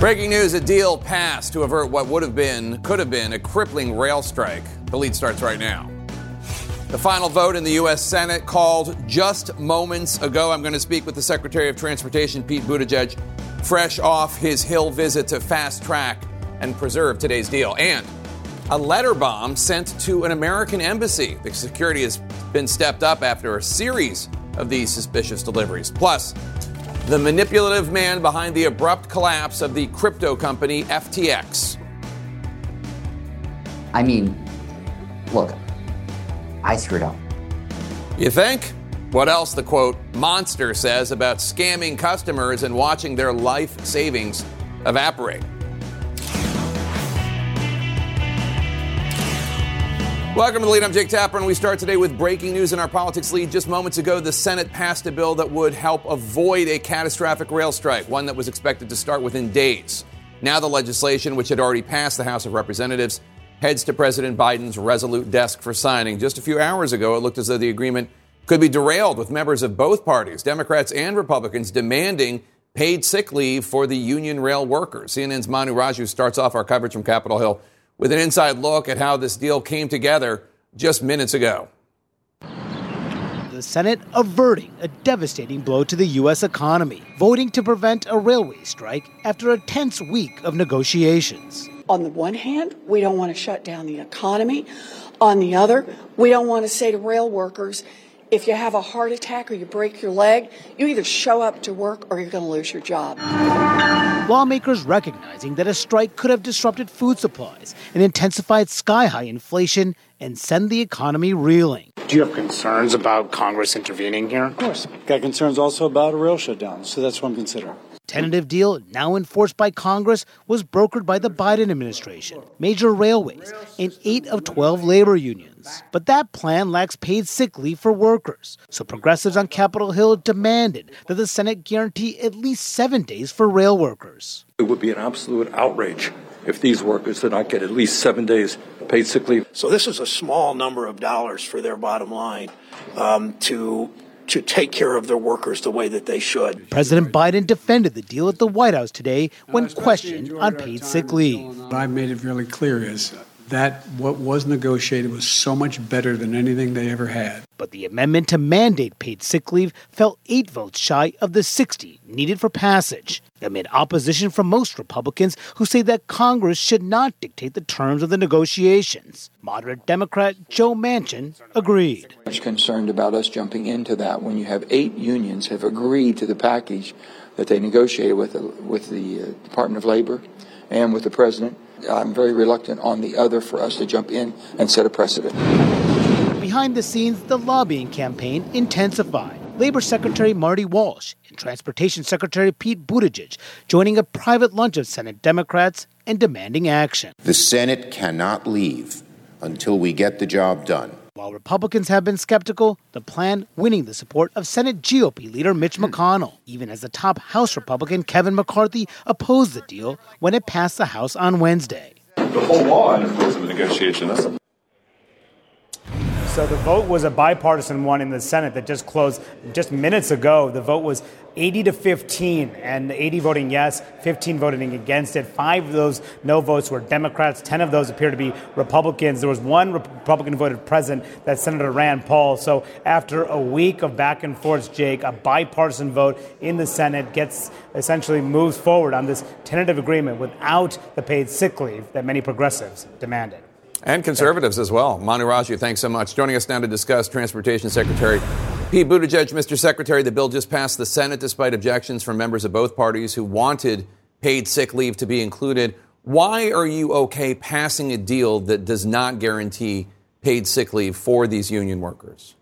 Breaking news, a deal passed to avert what could have been a crippling rail strike. The lead starts right now. The final vote in the U.S. Senate called just moments ago. I'm going to speak with the Secretary of Transportation, Pete Buttigieg, fresh off his Hill visit to fast-track and preserve today's deal. And a letter bomb sent to an American embassy. The security has been stepped up after a series of these suspicious deliveries. Plus, the manipulative man behind the abrupt collapse of the crypto company FTX. I mean, look, I screwed up. You think? What else the, quote, monster says about scamming customers and watching their life savings evaporate. Welcome to The Lead. I'm Jake Tapper, and we start today with breaking news in our politics lead. Just moments ago, the Senate passed a bill that would help avoid a catastrophic rail strike, one that was expected to start within days. Now the legislation, which had already passed the House of Representatives, heads to President Biden's resolute desk for signing. Just a few hours ago, it looked as though the agreement could be derailed, with members of both parties, Democrats and Republicans, demanding paid sick leave for the union rail workers. CNN's Manu Raju starts off our coverage from Capitol Hill with an inside look at how this deal came together just minutes ago. The Senate averting a devastating blow to the U.S. economy, voting to prevent a railway strike after a tense week of negotiations. On the one hand, we don't want to shut down the economy. On the other, we don't want to say to rail workers, if you have a heart attack or you break your leg, you either show up to work or you're going to lose your job. Lawmakers recognizing that a strike could have disrupted food supplies and intensified sky-high inflation and send the economy reeling. Do you have concerns about Congress intervening here? Of course. Got concerns also about a rail shutdown, so that's what I'm considering. Tentative deal, now enforced by Congress, was brokered by the Biden administration, major railways, and 8 of 12 labor unions. But that plan lacks paid sick leave for workers, so progressives on Capitol Hill demanded that the Senate guarantee at least 7 days for rail workers. It would be an absolute outrage if these workers did not get at least 7 days paid sick leave. So this is a small number of dollars for their bottom line to take care of their workers the way that they should. President Biden defended the deal at the White House today when questioned on paid sick leave. What I've made it really clear is that what was negotiated was so much better than anything they ever had. But the amendment to mandate paid sick leave fell 8 votes shy of the 60 needed for passage, amid opposition from most Republicans who say that Congress should not dictate the terms of the negotiations. Moderate Democrat Joe Manchin agreed. I'm concerned about us jumping into that when you have 8 unions have agreed to the package that they negotiated with the Department of Labor and with the President. I'm very reluctant on the other for us to jump in and set a precedent. Behind the scenes, the lobbying campaign intensified. Labor Secretary Marty Walsh and Transportation Secretary Pete Buttigieg joining a private lunch of Senate Democrats and demanding action. The Senate cannot leave until we get the job done. While Republicans have been skeptical, the plan winning the support of Senate GOP leader Mitch McConnell, even as the top House Republican Kevin McCarthy opposed the deal when it passed the House on Wednesday. The whole law interferes with negotiation. So the vote was a bipartisan one in the Senate that just closed just minutes ago. The vote was 80 to 15, and 80 voting yes, 15 voting against it. 5 of those no votes were Democrats. 10 of those appear to be Republicans. There was one Republican who voted present, that's Senator Rand Paul. So after a week of back and forth, Jake, a bipartisan vote in the Senate essentially moves forward on this tentative agreement without the paid sick leave that many progressives demanded. And conservatives as well. Manu Raju, thanks so much. Joining us now to discuss Transportation Secretary Pete Buttigieg. Mr. Secretary, the bill just passed the Senate despite objections from members of both parties who wanted paid sick leave to be included. Why are you okay passing a deal that does not guarantee paid sick leave for these union workers?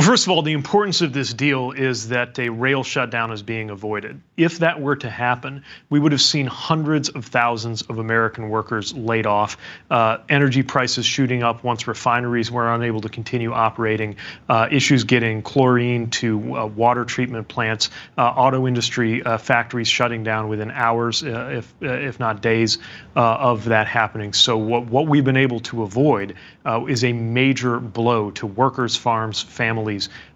Well, first of all, the importance of this deal is that a rail shutdown is being avoided. If that were to happen, we would have seen hundreds of thousands of American workers laid off, energy prices shooting up once refineries were unable to continue operating, issues getting chlorine to water treatment plants, auto industry factories shutting down within hours, if not days, of that happening. So what we've been able to avoid is a major blow to workers, farms, families,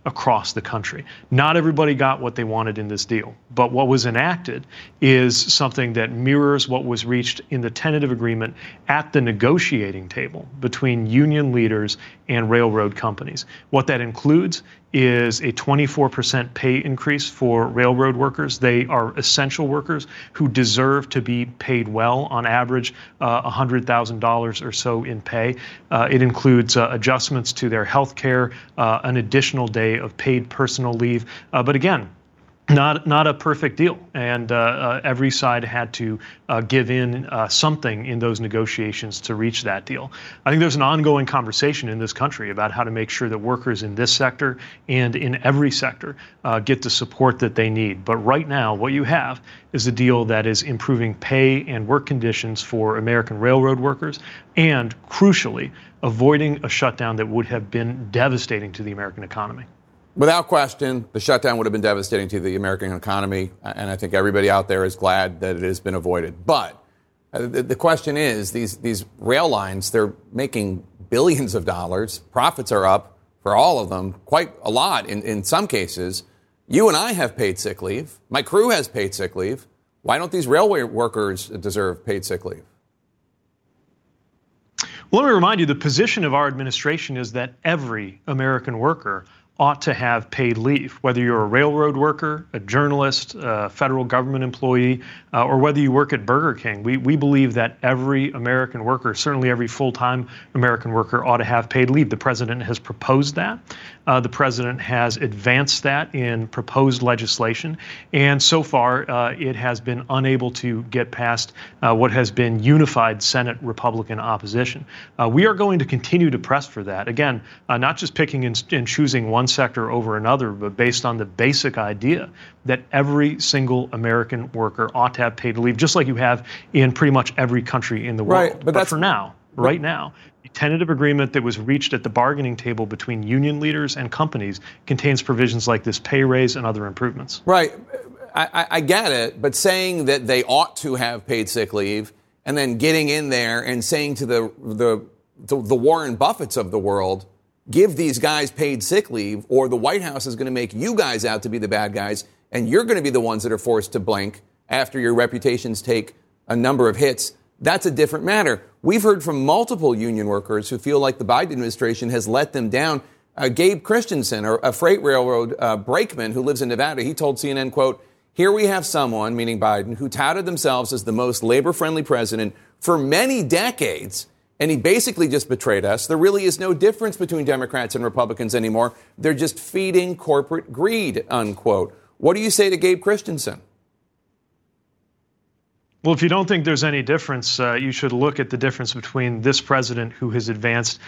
across the country. Not everybody got what they wanted in this deal, but what was enacted is something that mirrors what was reached in the tentative agreement at the negotiating table between union leaders and railroad companies. What that includes is a 24% pay increase for railroad workers. They are essential workers who deserve to be paid well, on average $100,000 or so in pay. It includes adjustments to their health care, an additional day of paid personal leave. But again, not a perfect deal, and every side had to give in something in those negotiations to reach that deal. I think there's an ongoing conversation in this country about how to make sure that workers in this sector and in every sector get the support that they need. But right now, what you have is a deal that is improving pay and work conditions for American railroad workers and, crucially, avoiding a shutdown that would have been devastating to the American economy. Without question, the shutdown would have been devastating to the American economy, and I think everybody out there is glad that it has been avoided. But the question is, these rail lines, they're making billions of dollars. Profits are up for all of them, quite a lot in some cases. You and I have paid sick leave. My crew has paid sick leave. Why don't these railway workers deserve paid sick leave? Well, let me remind you, the position of our administration is that every American worker ought to have paid leave, whether you're a railroad worker, a journalist, a federal government employee, or whether you work at Burger King. We believe that every American worker, certainly every full-time American worker, ought to have paid leave. The president has proposed that. The president has advanced that in proposed legislation. And so far, it has been unable to get past what has been unified Senate Republican opposition. We are going to continue to press for that. Again, not just picking and choosing one sector over another, but based on the basic idea that every single American worker ought to have paid leave, just like you have in pretty much every country in the world. Right, but for now, right now, the tentative agreement that was reached at the bargaining table between union leaders and companies contains provisions like this pay raise and other improvements. Right. I get it, but saying that they ought to have paid sick leave and then getting in there and saying to the Warren Buffetts of the world, give these guys paid sick leave, or the White House is going to make you guys out to be the bad guys, and you're going to be the ones that are forced to blink after your reputations take a number of hits. That's a different matter. We've heard from multiple union workers who feel like the Biden administration has let them down. Gabe Christensen, a freight railroad brakeman who lives in Nevada, he told CNN, quote, "Here we have someone," meaning Biden, "who touted themselves as the most labor-friendly president for many decades, and he basically just betrayed us. There really is no difference between Democrats and Republicans anymore. They're just feeding corporate greed," unquote. What do you say to Gabe Christensen? Well, if you don't think there's any difference, you should look at the difference between this president who has advanced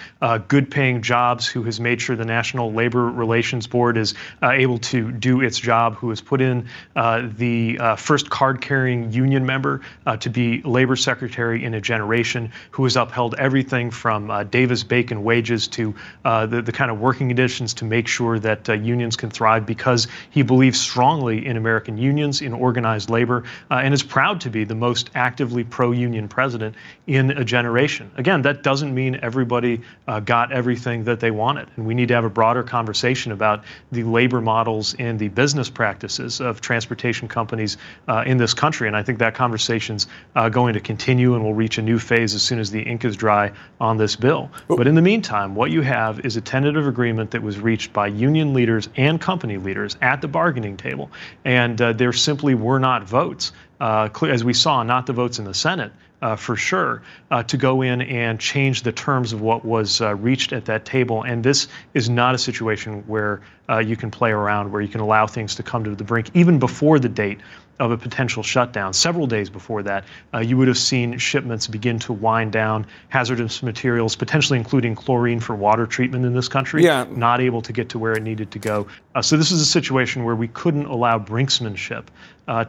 good-paying jobs, who has made sure the National Labor Relations Board is able to do its job, who has put in the first card-carrying union member to be labor secretary in a generation, who has upheld everything from Davis-Bacon wages to the kind of working conditions to make sure that unions can thrive, because he believes strongly in American unions, in organized labor, and is proud to be the most actively pro-union president in a generation. Again, that doesn't mean everybody got everything that they wanted. And we need to have a broader conversation about the labor models and the business practices of transportation companies in this country. And I think that conversation's going to continue and will reach a new phase as soon as the ink is dry on this bill. But in the meantime, what you have is a tentative agreement that was reached by union leaders and company leaders at the bargaining table. And there simply were not votes. As we saw, not the votes in the Senate, for sure, to go in and change the terms of what was reached at that table. And this is not a situation where you can play around, where you can allow things to come to the brink even before the date of a potential shutdown. Several days before that, you would have seen shipments begin to wind down, hazardous materials, potentially including chlorine for water treatment in this country, not able to get to where it needed to go. So this is a situation where we couldn't allow brinksmanship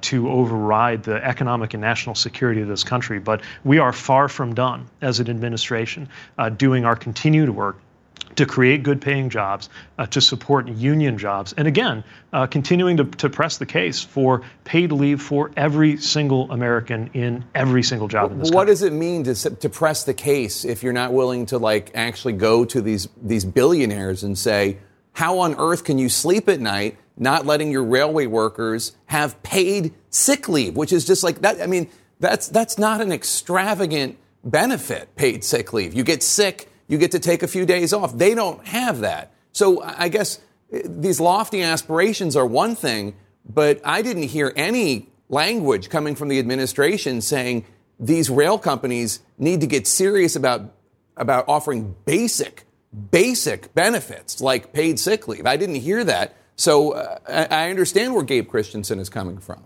to override the economic and national security of this country. But we are far from done as an administration, doing our continued work to create good paying jobs, to support union jobs, and again, continuing to press the case for paid leave for every single American in every single job in this country. What does it mean to press the case if you're not willing to actually go to these billionaires and say, how on earth can you sleep at night not letting your railway workers have paid sick leave, which is just like that? I mean, that's not an extravagant benefit, paid sick leave. You get sick, you get to take a few days off. They don't have that. So I guess these lofty aspirations are one thing, but I didn't hear any language coming from the administration saying these rail companies need to get serious about offering basic benefits like paid sick leave. I didn't hear that. So I understand where Gabe Christensen is coming from.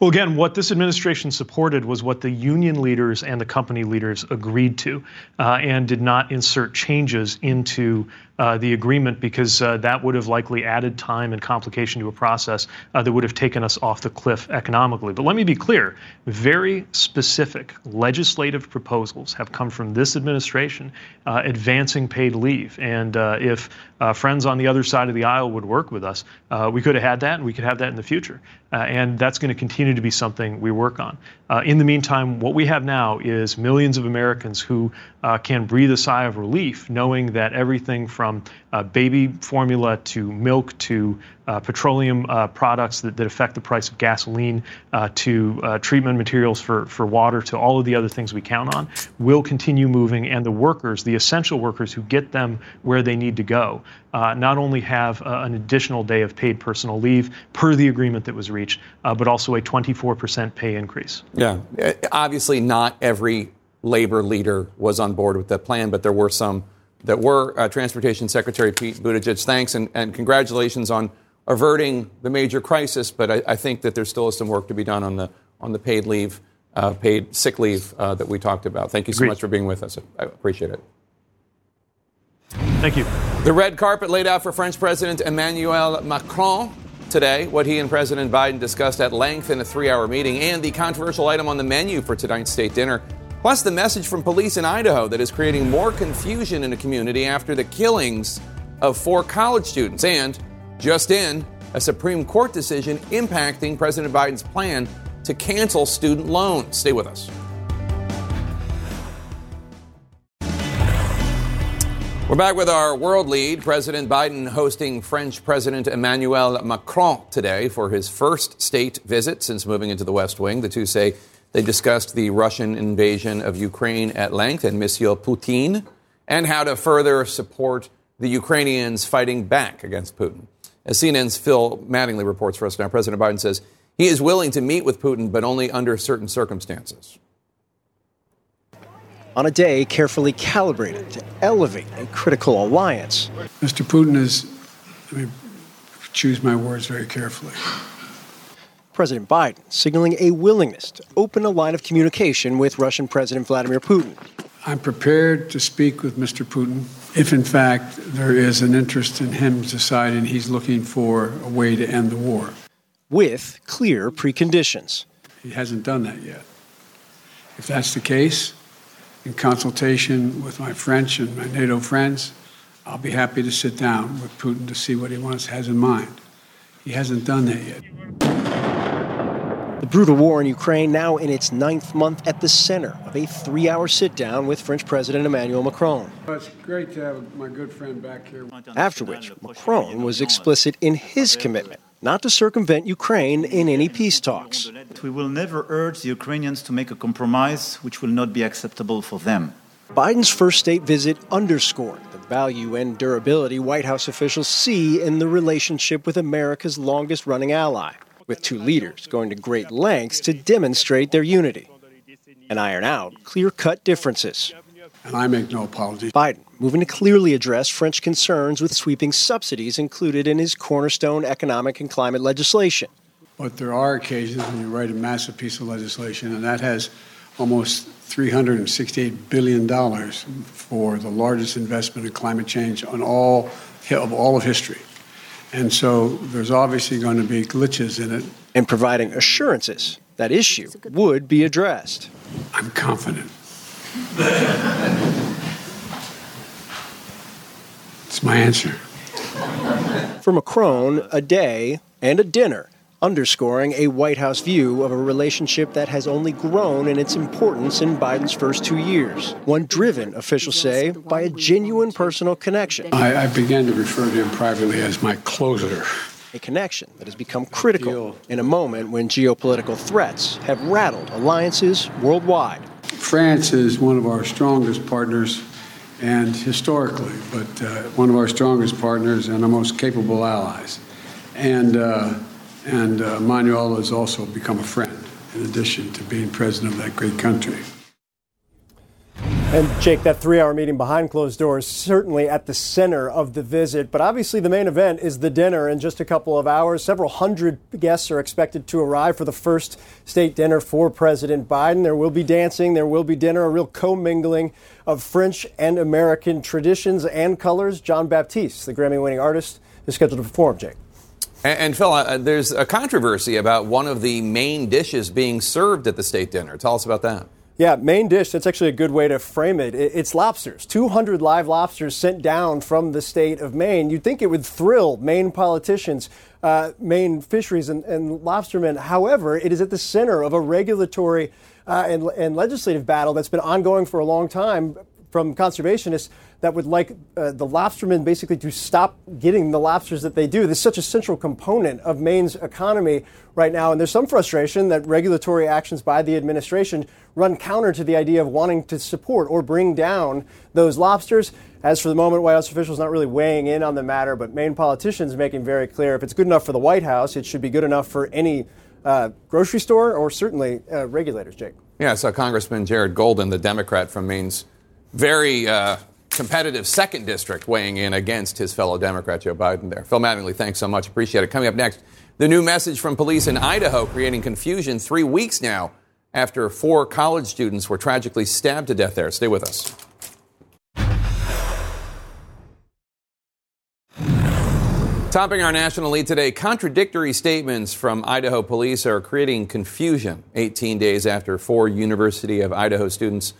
Well, again, what this administration supported was what the union leaders and the company leaders agreed to, and did not insert changes into the agreement, because that would have likely added time and complication to a process that would have taken us off the cliff economically. But let me be clear, very specific legislative proposals have come from this administration advancing paid leave. And if friends on the other side of the aisle would work with us, we could have had that, and we could have that in the future. And that's going to continue to be something we work on. In the meantime, what we have now is millions of Americans who can breathe a sigh of relief, knowing that everything from baby formula to milk to petroleum products that affect the price of gasoline to treatment materials for water to all of the other things we count on will continue moving. And the workers, the essential workers who get them where they need to go, not only have an additional day of paid personal leave per the agreement that was reached, but also a 24% pay increase. Yeah, obviously not every labor leader was on board with that plan, but there were some that were. Transportation Secretary Pete Buttigieg, thanks and congratulations on averting the major crisis, but I think that there still is some work to be done on the paid leave, paid sick leave that we talked about. Thank you so much for being with us. I appreciate it. Thank you. The red carpet laid out for French President Emmanuel Macron today, what he and President Biden discussed at length in a 3-hour meeting, and the controversial item on the menu for tonight's state dinner. Plus, the message from police in Idaho that is creating more confusion in a community after the killings of 4 college students. And, just in, a Supreme Court decision impacting President Biden's plan to cancel student loans. Stay with us. We're back with our world lead. President Biden hosting French President Emmanuel Macron today for his first state visit since moving into the West Wing. The two say they discussed the Russian invasion of Ukraine at length and Monsieur Putin, and how to further support the Ukrainians fighting back against Putin. As CNN's Phil Mattingly reports for us now, President Biden says he is willing to meet with Putin, but only under certain circumstances. On a day carefully calibrated to elevate a critical alliance. Mr. Putin is, let me choose my words very carefully. President Biden signaling a willingness to open a line of communication with Russian President Vladimir Putin. I'm prepared to speak with Mr. Putin if, in fact, there is an interest in him deciding he's looking for a way to end the war. With clear preconditions. He hasn't done that yet. If that's the case, in consultation with my French and my NATO friends, I'll be happy to sit down with Putin to see what he has in mind. He hasn't done that yet. The brutal war in Ukraine, now in its 9th month, at the center of a 3-hour sit-down with French President Emmanuel Macron. Well, it's great to have my good friend back here. After which, Macron was explicit in his commitment not to circumvent Ukraine in any peace talks. We will never urge the Ukrainians to make a compromise which will not be acceptable for them. Biden's first state visit underscored the value and durability White House officials see in the relationship with America's longest-running ally, with two leaders going to great lengths to demonstrate their unity and iron out clear-cut differences. and I make no apologies. Biden moving to clearly address French concerns with sweeping subsidies included in his cornerstone economic and climate legislation. But there are occasions when you write a massive piece of legislation, and that has almost $368 billion for the largest investment in climate change on all of history. And so there's obviously going to be glitches in it. And providing assurances that issue would be addressed. I'm confident. It's my answer. For Macron, a day and a dinner, underscoring a White House view of a relationship that has only grown in its importance in Biden's first 2 years. One driven, officials say, by a genuine personal connection. I began to refer to him privately as my closer. A connection that has become critical in a moment when geopolitical threats have rattled alliances worldwide. France is one of our strongest partners, and historically, but one of our strongest partners and our most capable allies. And Manuel has also become a friend, in addition to being president of that great country. And, Jake, that three-hour meeting behind closed doors certainly at the center of the visit. But obviously the main event is the dinner in just a couple of hours. Several hundred guests are expected to arrive for the first state dinner for President Biden. There will be dancing. There will be dinner, a real commingling of French and American traditions and colors. John Baptiste, the Grammy-winning artist, is scheduled to perform, Jake. And Phil, there's a controversy about one of the main dishes being served at the state dinner. Tell us about that. Yeah, main dish, that's actually a good way to frame it. It's lobsters, 200 live lobsters sent down from the state of Maine. You'd think it would thrill Maine politicians, Maine fisheries and lobstermen. However, it is at the center of a regulatory and legislative battle that's been ongoing for a long time from conservationists that would like the lobstermen basically to stop getting the lobsters that they do. This is such a central component of Maine's economy right now. And there's some frustration that regulatory actions by the administration run counter to the idea of wanting to support or bring down those lobsters. As for the moment, White House officials not really weighing in on the matter, but Maine politicians making very clear if it's good enough for the White House, it should be good enough for any grocery store or certainly regulators, Jake. Yeah, so Congressman Jared Golden, the Democrat from Maine's very competitive second district, weighing in against his fellow Democrat Joe Biden there. Phil Mattingly, thanks so much. Appreciate it. Coming up next, the new message from police in Idaho creating confusion 3 weeks now after 4 college students were tragically stabbed to death there. Stay with us. Topping our national lead today, contradictory statements from Idaho police are creating confusion 18 days after 4 University of Idaho students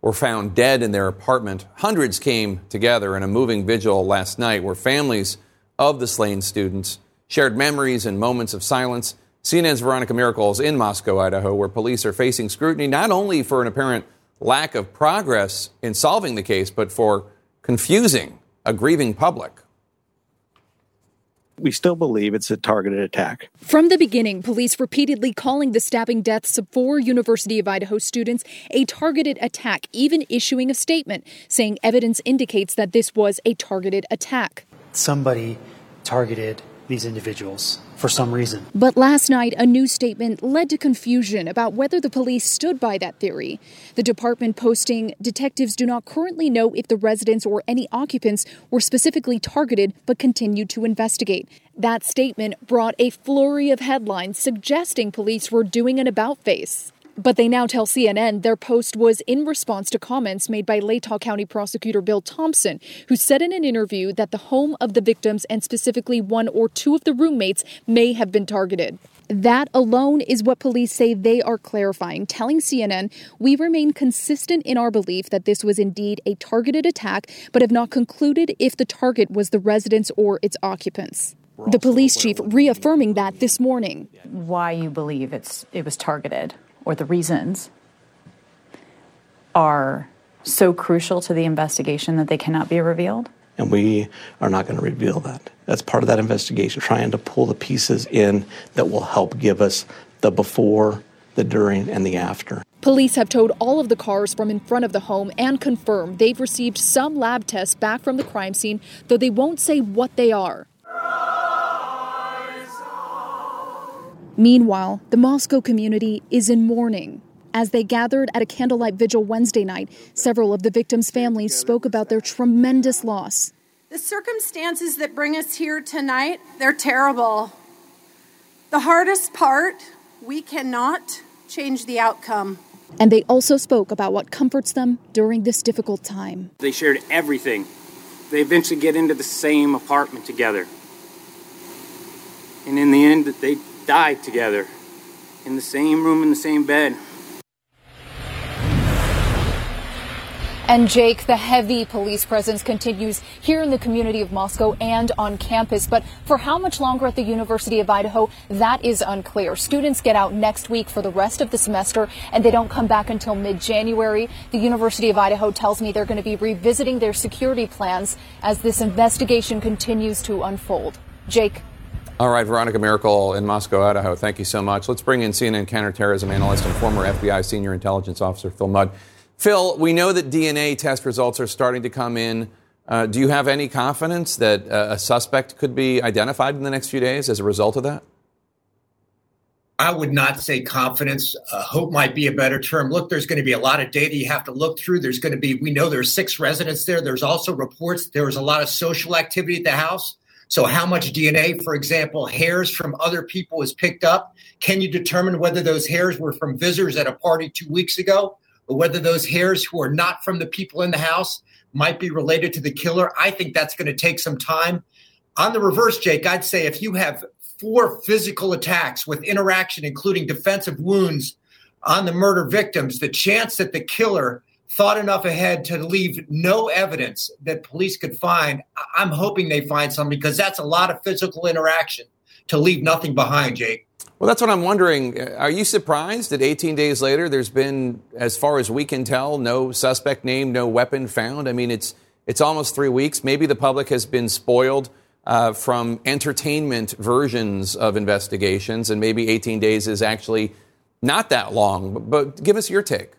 were found dead in their apartment. Hundreds came together in a moving vigil last night where families of the slain students shared memories and moments of silence. CNN's Veronica Miracles in Moscow, Idaho, where police are facing scrutiny not only for an apparent lack of progress in solving the case, but for confusing a grieving public. We still believe it's a targeted attack. From the beginning, police repeatedly calling the stabbing deaths of 4 University of Idaho students a targeted attack, even issuing a statement saying evidence indicates that this was a targeted attack. Somebody targeted these individuals for some reason. But last night, a new statement led to confusion about whether the police stood by that theory. The department posting, detectives do not currently know if the residents or any occupants were specifically targeted, but continue to investigate. That statement brought a flurry of headlines suggesting police were doing an about-face. But they now tell CNN their post was in response to comments made by Latah County Prosecutor Bill Thompson, who said in an interview that the home of the victims and specifically 1 or 2 of the roommates may have been targeted. That alone is what police say they are clarifying, telling CNN, we remain consistent in our belief that this was indeed a targeted attack, but have not concluded if the target was the residents or its occupants. The police chief reaffirming that this morning. Why you believe it was targeted, or the reasons, are so crucial to the investigation that they cannot be revealed. And we are not going to reveal that. That's part of that investigation, trying to pull the pieces in that will help give us the before, the during, and the after. Police have towed all of the cars from in front of the home and confirmed they've received some lab tests back from the crime scene, though they won't say what they are. Meanwhile, the Moscow community is in mourning. As they gathered at a candlelight vigil Wednesday night, several of the victims' families spoke about their tremendous loss. The circumstances that bring us here tonight, they're terrible. The hardest part, we cannot change the outcome. And they also spoke about what comforts them during this difficult time. They shared everything. They eventually get into the same apartment together. And in the end, they died together in the same room, in the same bed. And Jake, the heavy police presence continues here in the community of Moscow and on campus. But for how much longer at the University of Idaho, that is unclear. Students get out next week for the rest of the semester, and they don't come back until mid-January. The University of Idaho tells me they're going to be revisiting their security plans as this investigation continues to unfold. Jake. All right, Veronica Miracle in Moscow, Idaho. Thank you so much. Let's bring in CNN counterterrorism analyst and former FBI senior intelligence officer Phil Mudd. Phil, we know that DNA test results are starting to come in. Do you have any confidence that a suspect could be identified in the next few days as a result of that? I would not say confidence. Hope might be a better term. Look, there's going to be a lot of data you have to look through. There's going to be, we know there's 6 residents there. There's also reports there was a lot of social activity at the house. So how much DNA, for example, hairs from other people is picked up? Can you determine whether those hairs were from visitors at a party 2 weeks ago? Or whether those hairs who are not from the people in the house might be related to the killer? I think that's going to take some time. On the reverse, Jake, I'd say if you have 4 physical attacks with interaction, including defensive wounds on the murder victims, the chance that the killer thought enough ahead to leave no evidence that police could find, I'm hoping they find some, because that's a lot of physical interaction to leave nothing behind, Jake. Well, that's what I'm wondering. Are you surprised that 18 days later there's been, as far as we can tell, no suspect named, no weapon found? I mean, it's almost 3 weeks. Maybe the public has been spoiled from entertainment versions of investigations, and maybe 18 days is actually not that long. But give us your take.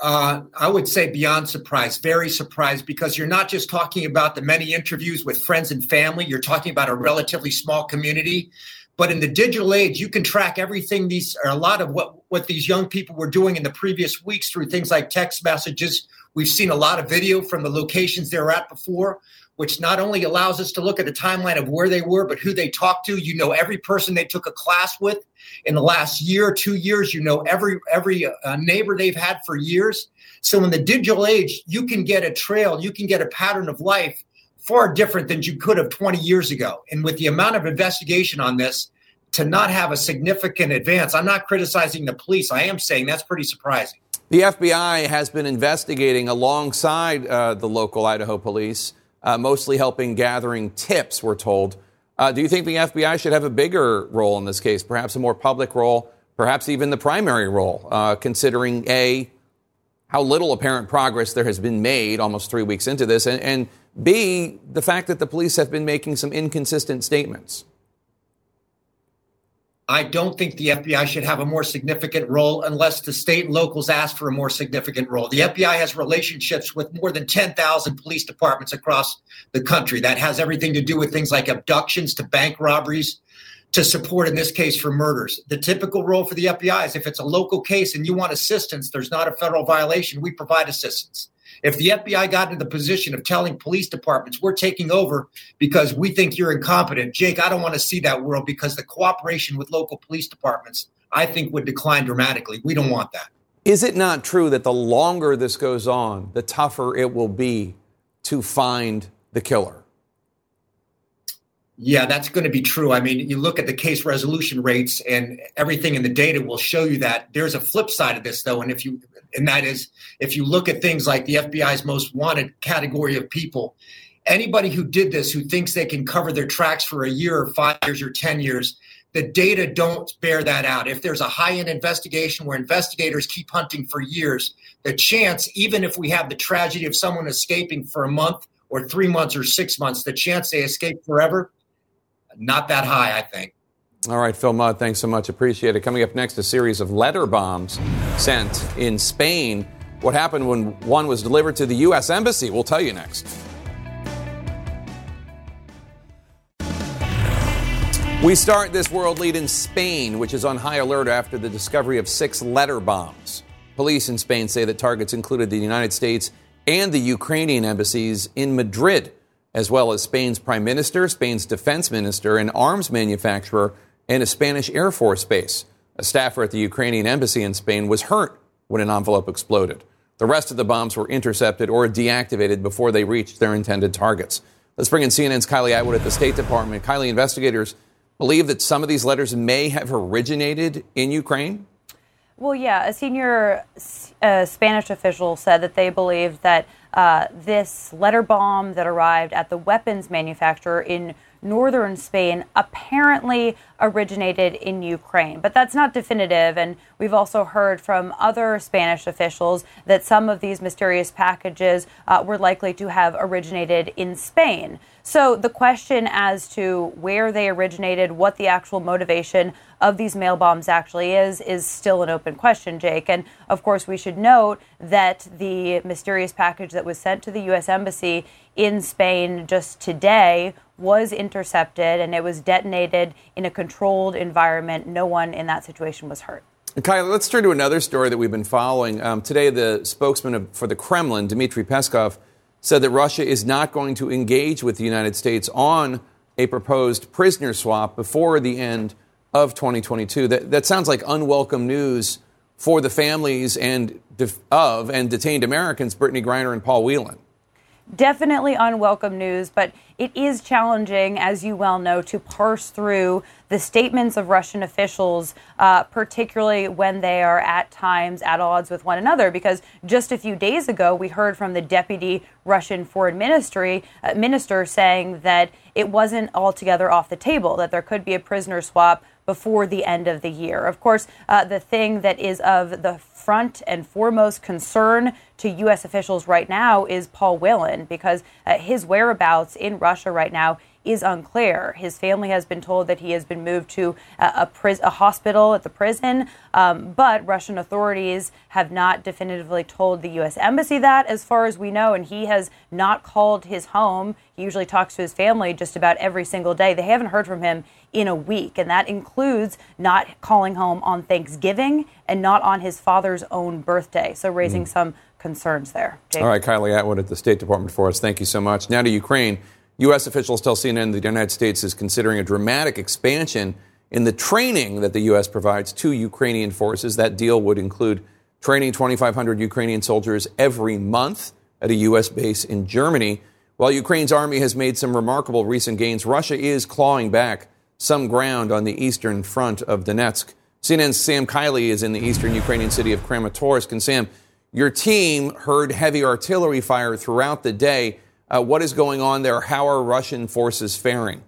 I would say beyond surprised, very surprised, because you're not just talking about the many interviews with friends and family. You're talking about a relatively small community. But in the digital age, you can track everything a lot of what these young people were doing in the previous weeks through things like text messages. We've seen a lot of video from the locations they were at before, which not only allows us to look at a timeline of where they were, but who they talked to. You know every person they took a class with in the last year, 2 years. You know every neighbor they've had for years. So in the digital age, you can get a trail, you can get a pattern of life far different than you could have 20 years ago. And with the amount of investigation on this, to not have a significant advance, I'm not criticizing the police. I am saying that's pretty surprising. The FBI has been investigating alongside the local Idaho police, mostly helping gathering tips, we're told. Do you think the FBI should have a bigger role in this case, perhaps a more public role, perhaps even the primary role, considering, A, how little apparent progress there has been made almost 3 weeks into this, and B, the fact that the police have been making some inconsistent statements? I don't think the FBI should have a more significant role unless the state and locals ask for a more significant role. The FBI has relationships with more than 10,000 police departments across the country. That has everything to do with things like abductions to bank robberies to support, in this case, for murders. The typical role for the FBI is if it's a local case and you want assistance, there's not a federal violation, we provide assistance. If the FBI got into the position of telling police departments, we're taking over because we think you're incompetent, Jake, I don't want to see that world, because the cooperation with local police departments, I think, would decline dramatically. We don't want that. Is it not true that the longer this goes on, the tougher it will be to find the killer? Yeah, that's going to be true. I mean, you look at the case resolution rates and everything in the data will show you that. There's a flip side of this, though, and that is if you look at things like the FBI's most wanted category of people, anybody who did this who thinks they can cover their tracks for a year or 5 years or 10 years, the data don't bear that out. If there's a high-end investigation where investigators keep hunting for years, the chance, even if we have the tragedy of someone escaping for a month or 3 months or 6 months, the chance they escape forever, not that high, I think. All right, Phil Mudd, thanks so much. Appreciate it. Coming up next, a series of letter bombs sent in Spain. What happened when one was delivered to the U.S. Embassy? We'll tell you next. We start this world lead in Spain, which is on high alert after the discovery of 6 letter bombs. Police in Spain say that targets included the United States and the Ukrainian embassies in Madrid, as well as Spain's prime minister, Spain's defense minister, an arms manufacturer, and a Spanish Air Force base. A staffer at the Ukrainian embassy in Spain was hurt when an envelope exploded. The rest of the bombs were intercepted or deactivated before they reached their intended targets. Let's bring in CNN's Kylie Atwood at the State Department. Kylie, investigators believe that some of these letters may have originated in Ukraine? Well, yeah. A senior Spanish official said that they believed that this letter bomb that arrived at the weapons manufacturer in northern Spain apparently originated in Ukraine. But that's not definitive. And we've also heard from other Spanish officials that some of these mysterious packages were likely to have originated in Spain. So the question as to where they originated, what the actual motivation of these mail bombs actually is still an open question, Jake. And of course, we should note that the mysterious package that was sent to the U.S. Embassy in Spain just today was intercepted, and it was detonated in a controlled environment. No one in that situation was hurt. Kylie, let's turn to another story that we've been following. Today, the spokesman for the Kremlin, Dmitry Peskov, said that Russia is not going to engage with the United States on a proposed prisoner swap before the end of 2022. That sounds like unwelcome news for the families of detained Americans, Brittany Griner and Paul Whelan. Definitely unwelcome news, but it is challenging, as you well know, to parse through the statements of Russian officials, particularly when they are at times at odds with one another. Because just a few days ago, we heard from the deputy Russian foreign minister saying that it wasn't altogether off the table, that there could be a prisoner swap before the end of the year. Of course, the thing that is of the front and foremost concern to U.S. officials right now is Paul Whelan, because his whereabouts in Russia right now is unclear. His family has been told that he has been moved to a hospital at the prison, but Russian authorities have not definitively told the U.S. Embassy that, as far as we know, and he has not called his home. He usually talks to his family just about every single day. They haven't heard from him in a week, and that includes not calling home on Thanksgiving and not on his father's own birthday, so raising some concerns there. Jake? All right, Kylie Atwood at the State Department for us. Thank you so much. Now to Ukraine. U.S. officials tell CNN the United States is considering a dramatic expansion in the training that the U.S. provides to Ukrainian forces. That deal would include training 2,500 Ukrainian soldiers every month at a U.S. base in Germany. While Ukraine's army has made some remarkable recent gains, Russia is clawing back some ground on the eastern front of Donetsk. CNN's Sam Kiley is in the eastern Ukrainian city of Kramatorsk. And Sam, your team heard heavy artillery fire throughout the day. What is going on there? How are Russian forces faring?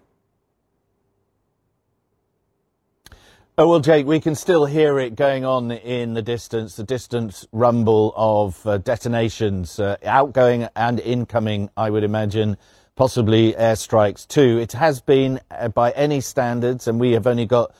Well, Jake, we can still hear it going on in the distance rumble of detonations, outgoing and incoming, I would imagine, possibly airstrikes too. It has been, by any standards, and we have only got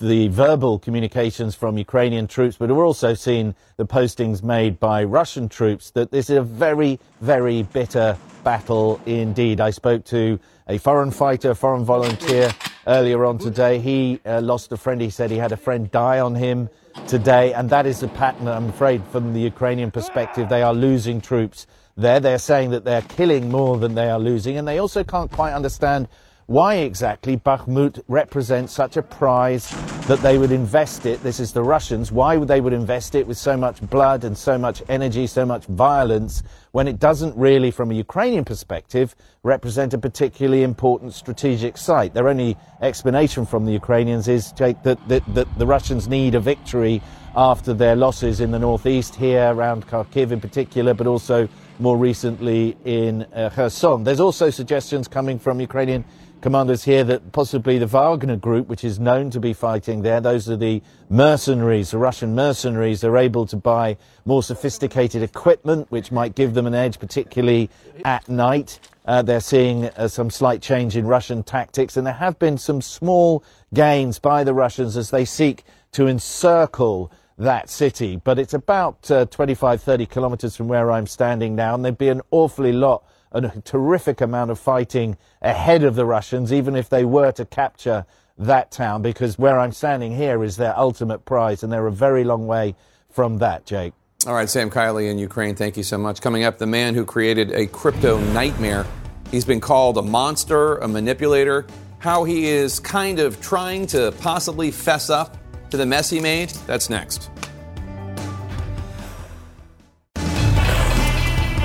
the verbal communications from Ukrainian troops, but we're also seeing the postings made by Russian troops that this is a very, very bitter battle indeed. I spoke to a foreign fighter, foreign volunteer earlier on today. He lost a friend. He said he had a friend die on him today. And that is the pattern, I'm afraid, from the Ukrainian perspective. They are losing troops there. They're saying that they're killing more than they are losing. And they also can't quite understand why exactly Bakhmut represents such a prize that they would invest it. This is the Russians. Why would they would invest it with so much blood and so much energy, so much violence, when it doesn't really, from a Ukrainian perspective, represent a particularly important strategic site? Their only explanation from the Ukrainians is, Jake, that the Russians need a victory after their losses in the northeast here, around Kharkiv in particular, but also more recently in Kherson. There's also suggestions coming from Ukrainian commanders here that possibly the Wagner group, which is known to be fighting there, those are the mercenaries, the Russian mercenaries, are able to buy more sophisticated equipment, which might give them an edge, particularly at night. They're seeing some slight change in Russian tactics, and there have been some small gains by the Russians as they seek to encircle that city. But it's about 25, 30 kilometers from where I'm standing now, and there'd be an awfully lot, a terrific amount of fighting ahead of the Russians, even if they were to capture that town, because where I'm standing here is their ultimate prize, and they're a very long way from that, Jake. All right, Sam Kiley in Ukraine, thank you so much. Coming up, the man who created a crypto nightmare. He's been called a monster, a manipulator, how he is kind of trying to possibly fess up to the mess he made. That's next.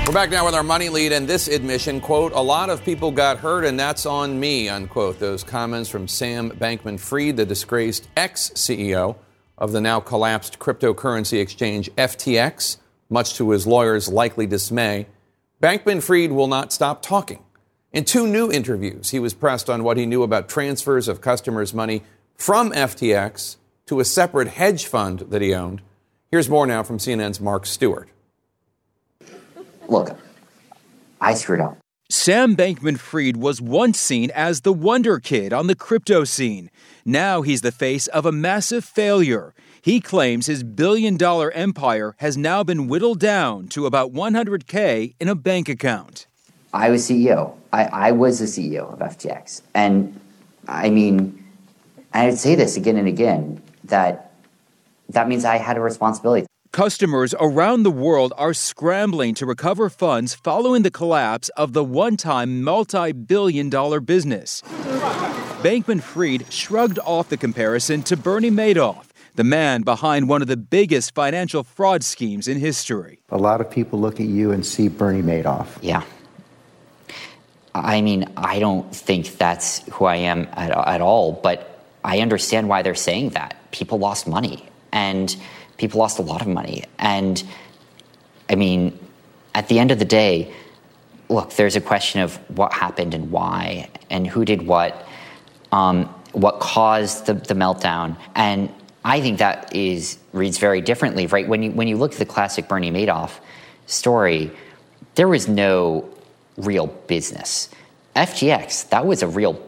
We're back now with our money lead and this admission, quote, a lot of people got hurt and that's on me, unquote. Those comments from Sam Bankman-Fried, the disgraced ex-CEO of the now collapsed cryptocurrency exchange FTX, much to his lawyer's likely dismay. Bankman-Fried will not stop talking. In two new interviews, he was pressed on what he knew about transfers of customers' money from FTX to a separate hedge fund that he owned. Here's more now from CNN's Mark Stewart. Look, I screwed up. Sam Bankman-Fried was once seen as the wonder kid on the crypto scene. Now he's the face of a massive failure. He claims his billion-dollar empire has now been whittled down to about $100K in a bank account. I was CEO. I was the CEO of FTX. And, I mean, I'd say this again and again, that means I had a responsibility. Customers around the world are scrambling to recover funds following the collapse of the one-time multi-billion-dollar business. Bankman-Fried shrugged off the comparison to Bernie Madoff, the man behind one of the biggest financial fraud schemes in history. A lot of people look at you and see Bernie Madoff. Yeah. I mean, I don't think that's who I am at all, but I understand why they're saying that. People lost money, and people lost a lot of money. And, I mean, at the end of the day, look, there's a question of what happened and why and who did what caused the meltdown. And I think that reads very differently, right? When you look at the classic Bernie Madoff story, there was no real business. FTX, that was a real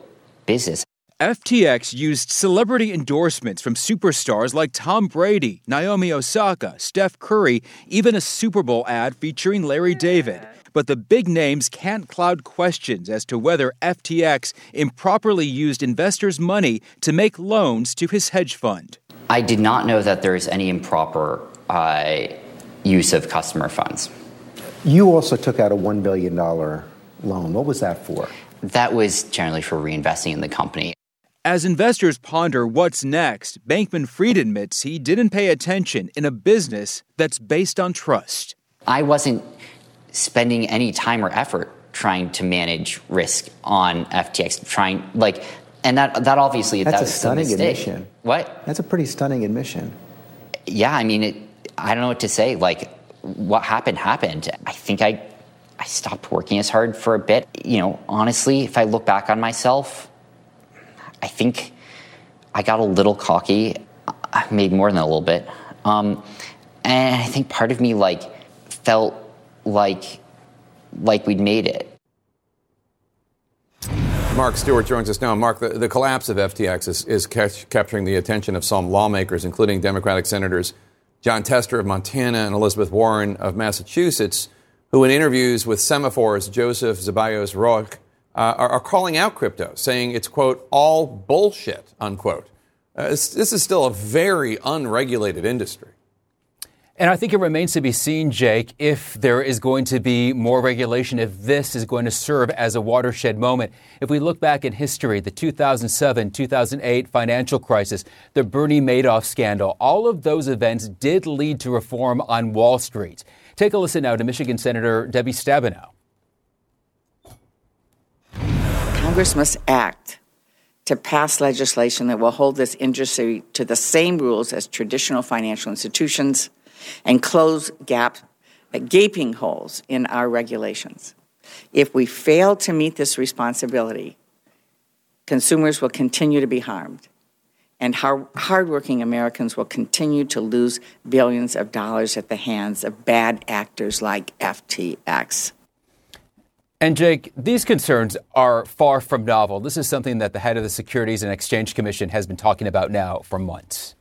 business. FTX used celebrity endorsements from superstars like Tom Brady, Naomi Osaka, Steph Curry, even a Super Bowl ad featuring Larry David. But the big names can't cloud questions as to whether FTX improperly used investors' money to make loans to his hedge fund. I did not know that there's any improper use of customer funds. You also took out a $1 billion loan. What was that for? That was generally for reinvesting in the company. As investors ponder what's next, Bankman-Fried admits he didn't pay attention in a business that's based on trust. I wasn't spending any time or effort trying to manage risk on FTX, and that obviously that was a mistake. That's a stunning admission. What? That's a pretty stunning admission. Yeah, I mean, I don't know what to say. Like, what happened. I think I stopped working as hard for a bit. You know, honestly, if I look back on myself, I think I got a little cocky, maybe more than a little bit. And I think part of me felt like we'd made it. Mark Stewart joins us now. Mark, the collapse of FTX is capturing the attention of some lawmakers, including Democratic Senators John Tester of Montana and Elizabeth Warren of Massachusetts, who in interviews with Semaphores, Joseph Zeballos-Roig, are calling out crypto, saying it's, quote, all bullshit, unquote. This is still a very unregulated industry. And I think it remains to be seen, Jake, if there is going to be more regulation, if this is going to serve as a watershed moment. If we look back in history, the 2007-2008 financial crisis, the Bernie Madoff scandal, all of those events did lead to reform on Wall Street. Take a listen now to Michigan Senator Debbie Stabenow. Congress must act to pass legislation that will hold this industry to the same rules as traditional financial institutions and close gaping holes in our regulations. If we fail to meet this responsibility, consumers will continue to be harmed, and hardworking Americans will continue to lose billions of dollars at the hands of bad actors like FTX. And, Jake, these concerns are far from novel. This is something that the head of the Securities and Exchange Commission has been talking about now for months.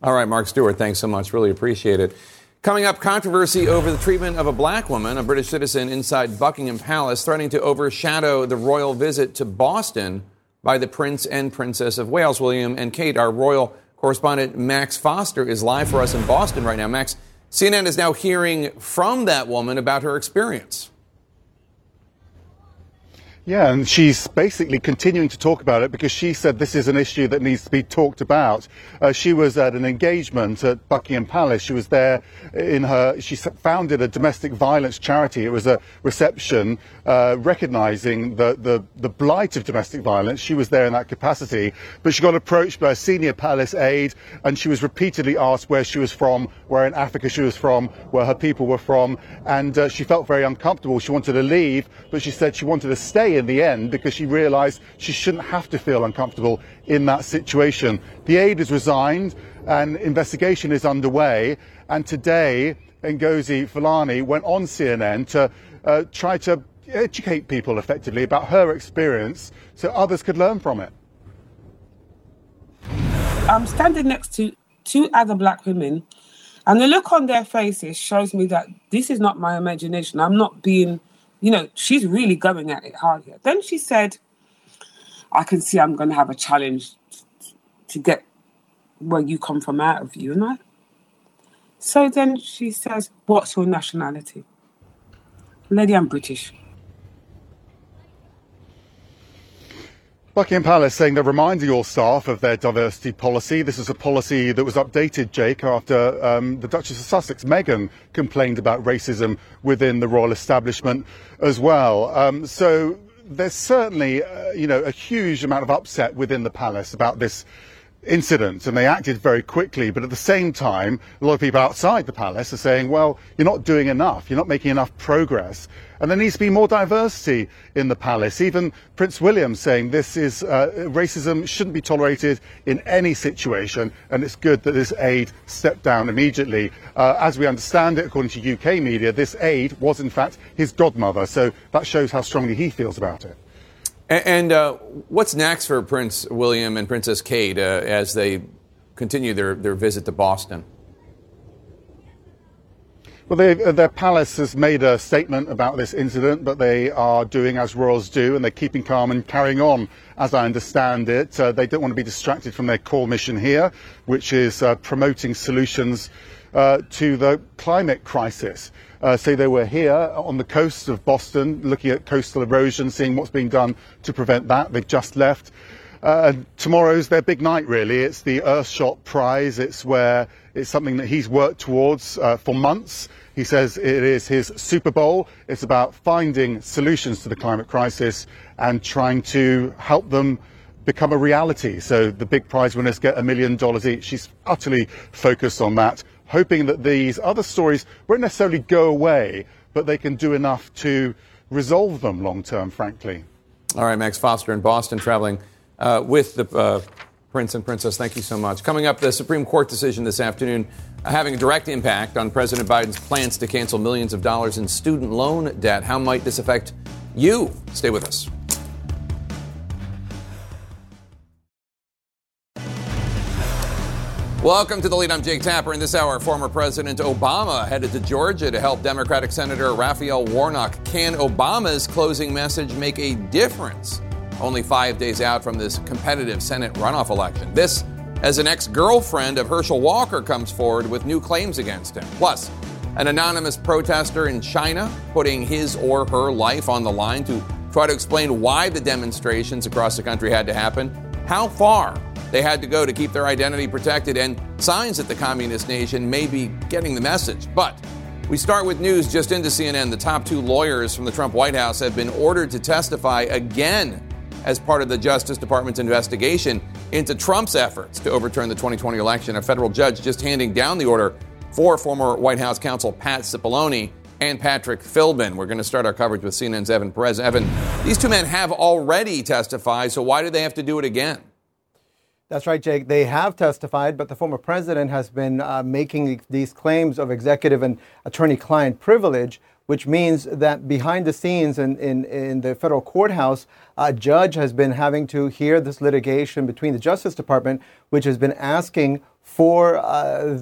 All right, Mark Stewart, thanks so much. Really appreciate it. Coming up, controversy over the treatment of a black woman, a British citizen, inside Buckingham Palace, threatening to overshadow the royal visit to Boston by the Prince and Princess of Wales, William and Kate. Our royal correspondent Max Foster is live for us in Boston right now. Max, CNN is now hearing from that woman about her experience. Yeah, and she's basically continuing to talk about it because she said this is an issue that needs to be talked about. She was at an engagement at Buckingham Palace. She was there in her, she founded a domestic violence charity. It was a reception recognizing the blight of domestic violence. She was there in that capacity, but she got approached by a senior palace aide and she was repeatedly asked where she was from, where in Africa she was from, where her people were from, and she felt very uncomfortable. She wanted to leave, but she said she wanted to stay in the end because she realized she shouldn't have to feel uncomfortable in that situation. The aide has resigned, an investigation is underway, and today Ngozi Fulani went on CNN to try to educate people effectively about her experience so others could learn from it. I'm standing next to two other black women, and the look on their faces shows me that this is not my imagination. I'm not being... You know, she's really going at it hard here. Then she said, I can see I'm going to have a challenge to get where you come from out of you. And I. So then she says, what's your nationality? Lady, I'm British. Buckingham Palace saying they're reminding all staff of their diversity policy. This is a policy that was updated, Jake, after the Duchess of Sussex, Meghan, complained about racism within the royal establishment as well. So there's certainly, a huge amount of upset within the palace about this incident, and they acted very quickly. But at the same time, a lot of people outside the palace are saying, well, you're not doing enough, you're not making enough progress, and there needs to be more diversity in the palace. Even Prince William saying this is racism shouldn't be tolerated in any situation, and it's good that this aide stepped down immediately. As we understand it, according to UK media, this aide was in fact his godmother, so that shows how strongly he feels about it. And what's next for Prince William and Princess Kate as they continue their visit to Boston? Well, their palace has made a statement about this incident, but they are doing as royals do, and they're keeping calm and carrying on, as I understand it. They don't want to be distracted from their core mission here, which is promoting solutions to the climate crisis. So they were here on the coast of Boston, looking at coastal erosion, seeing what's being done to prevent that. They've just left. Tomorrow's their big night, really. It's the Earthshot Prize. It's something that he's worked towards for months. He says it is his Super Bowl. It's about finding solutions to the climate crisis and trying to help them become a reality. So the big prize winners get $1 million each. She's utterly focused on that, hoping that these other stories won't necessarily go away, but they can do enough to resolve them long term, frankly. All right, Max Foster in Boston, traveling with the Prince and Princess. Thank you so much. Coming up, the Supreme Court decision this afternoon having a direct impact on President Biden's plans to cancel millions of dollars in student loan debt. How might this affect you? Stay with us. Welcome to The Lead. I'm Jake Tapper. In this hour, former President Obama headed to Georgia to help Democratic Senator Raphael Warnock. Can Obama's closing message make a difference? Only 5 days out from this competitive Senate runoff election. This, as an ex-girlfriend of Herschel Walker comes forward with new claims against him. Plus, an anonymous protester in China putting his or her life on the line to try to explain why the demonstrations across the country had to happen. How far they had to go to keep their identity protected, and signs that the communist nation may be getting the message. But we start with news just into CNN. The top two lawyers from the Trump White House have been ordered to testify again as part of the Justice Department's investigation into Trump's efforts to overturn the 2020 election. A federal judge just handing down the order for former White House counsel Pat Cipollone and Patrick Philbin. We're going to start our coverage with CNN's Evan Perez. Evan, these two men have already testified, so why do they have to do it again? That's right, Jake. They have testified, but the former president has been making these claims of executive and attorney-client privilege, which means that behind the scenes in the federal courthouse, a judge has been having to hear this litigation between the Justice Department, which has been asking for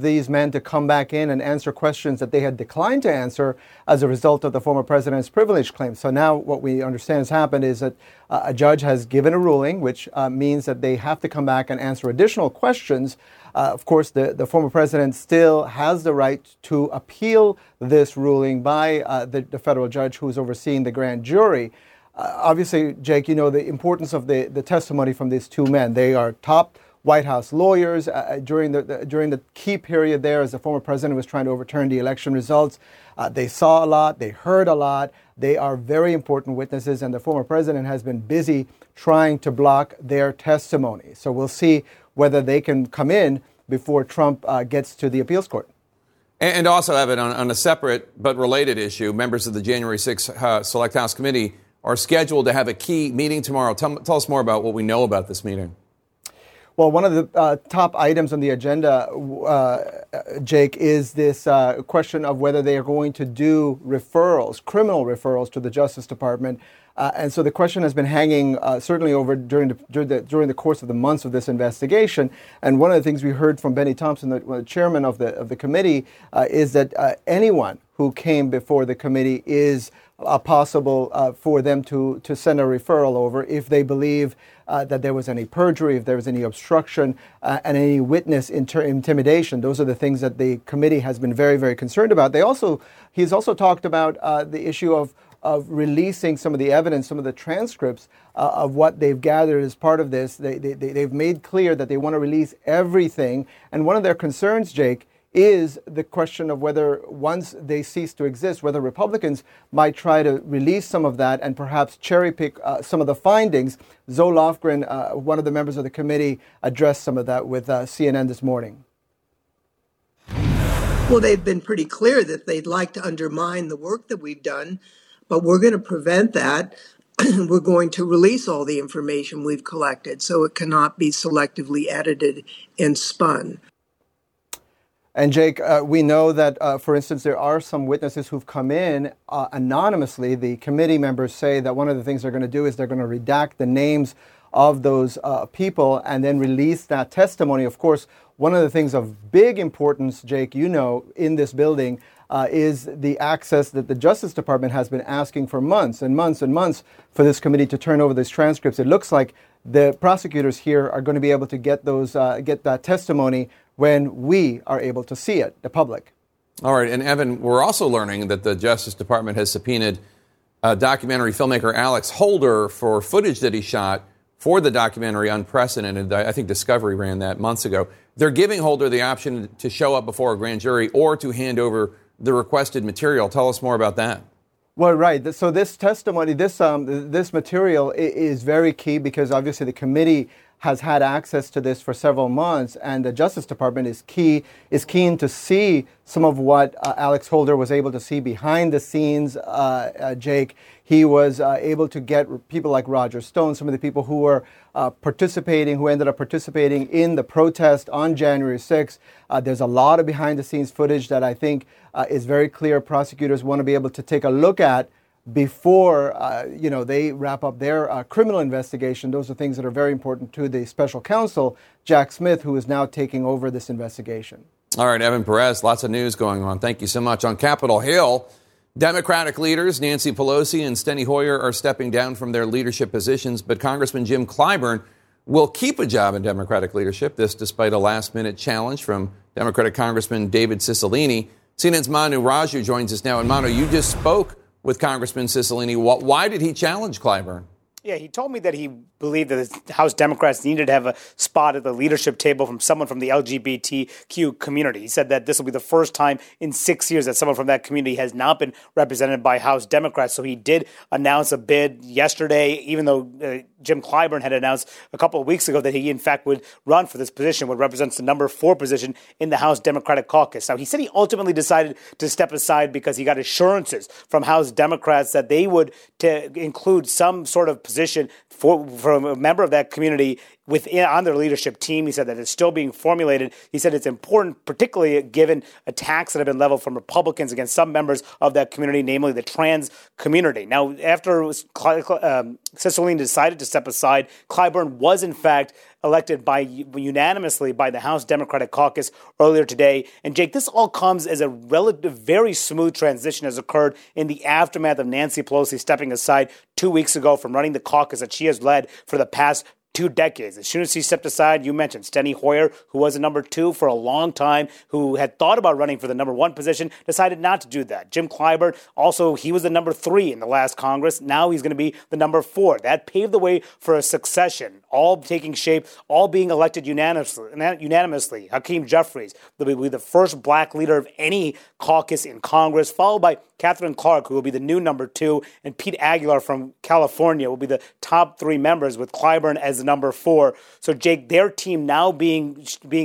these men to come back in and answer questions that they had declined to answer as a result of the former president's privilege claim. So now what we understand has happened is that a judge has given a ruling, which means that they have to come back and answer additional questions. Of course, the former president still has the right to appeal this ruling by the federal judge who is overseeing the grand jury. Obviously, Jake, you know the importance of the testimony from these two men. They are top White House lawyers during the key period there as the former president was trying to overturn the election results. They saw a lot. They heard a lot. They are very important witnesses, and the former president has been busy trying to block their testimony. So we'll see whether they can come in before Trump gets to the appeals court. And also, Evan, on a separate but related issue, members of the January 6th Select House Committee are scheduled to have a key meeting tomorrow. Tell us more about what we know about this meeting. Well, one of the top items on the agenda, Jake, is this question of whether they are going to do referrals, criminal referrals to the Justice Department. And so the question has been hanging certainly over during the course of the months of this investigation. And one of the things we heard from Benny Thompson, the chairman of the committee, is that anyone who came before the committee is possible for them to send a referral over if they believe that there was any perjury, if there was any obstruction, and any witness intimidation. Those are the things that the committee has been very, very concerned about. He's also talked about the issue of releasing some of the evidence, some of the transcripts of what they've gathered as part of this. They've made clear that they want to release everything. And one of their concerns, Jake, is the question of whether once they cease to exist, whether Republicans might try to release some of that and perhaps cherry pick some of the findings. Zoe Lofgren, one of the members of the committee, addressed some of that with CNN this morning. Well, they've been pretty clear that they'd like to undermine the work that we've done, but we're going to prevent that. We're going to release all the information we've collected so it cannot be selectively edited and spun. And Jake, we know that, for instance, there are some witnesses who've come in anonymously. The committee members say that one of the things they're going to do is they're going to redact the names of those people and then release that testimony. Of course, one of the things of big importance, Jake, you know, in this building is the access that the Justice Department has been asking for months and months and months for this committee to turn over these transcripts. It looks like the prosecutors here are going to be able to get that testimony when we are able to see it, the public. All right. And Evan, we're also learning that the Justice Department has subpoenaed documentary filmmaker Alex Holder for footage that he shot for the documentary Unprecedented. I think Discovery ran that months ago. They're giving Holder the option to show up before a grand jury or to hand over the requested material. Tell us more about that. Well, right. So this testimony, this material is very key because obviously the committee has had access to this for several months, and the Justice Department is keen to see some of what Alex Holder was able to see behind the scenes. Jake, he was able to get people like Roger Stone, some of the people who were who ended up participating in the protest on January 6th. There's a lot of behind the scenes footage that I think is very clear. Prosecutors want to be able to take a look at before they wrap up their criminal investigation. Those are things that are very important to the special counsel, Jack Smith, who is now taking over this investigation. All right, Evan Perez, lots of news going on. Thank you so much. On Capitol Hill, Democratic leaders Nancy Pelosi and Steny Hoyer are stepping down from their leadership positions, but Congressman Jim Clyburn will keep a job in Democratic leadership, this despite a last-minute challenge from Democratic Congressman David Cicilline. CNN's Manu Raju joins us now. And Manu, you just spoke with Congressman Cicilline. Why did he challenge Clyburn? Yeah, he told me that he believed that the House Democrats needed to have a spot at the leadership table from someone from the LGBTQ community. He said that this will be the first time in 6 years that someone from that community has not been represented by House Democrats. So he did announce a bid yesterday, even though Jim Clyburn had announced a couple of weeks ago that he, in fact, would run for this position, what represents the number 4 position in the House Democratic caucus. Now, he said he ultimately decided to step aside because he got assurances from House Democrats that they would include some sort of position position from a member of that community on their leadership team. He said that it's still being formulated. He said it's important, particularly given attacks that have been leveled from Republicans against some members of that community, namely the trans community. Now, after Cicilline decided to step aside, Clyburn was, in fact, elected unanimously by the House Democratic Caucus earlier today. And, Jake, this all comes as a relative, very smooth transition has occurred in the aftermath of Nancy Pelosi stepping aside 2 weeks ago from running the caucus that she has led for the past 2 decades. As soon as he stepped aside, you mentioned Steny Hoyer, who was a number 2 for a long time, who had thought about running for the number 1 position, decided not to do that. Jim Clyburn, also, he was the number 3 in the last Congress. Now he's going to be the number 4. That paved the way for a succession, all taking shape, all being elected unanimously. Hakeem Jeffries will be the first black leader of any caucus in Congress, followed by Catherine Clark, who will be the new number 2, and Pete Aguilar from California will be the top 3 members, with Clyburn as the number 4. So, Jake, their team now being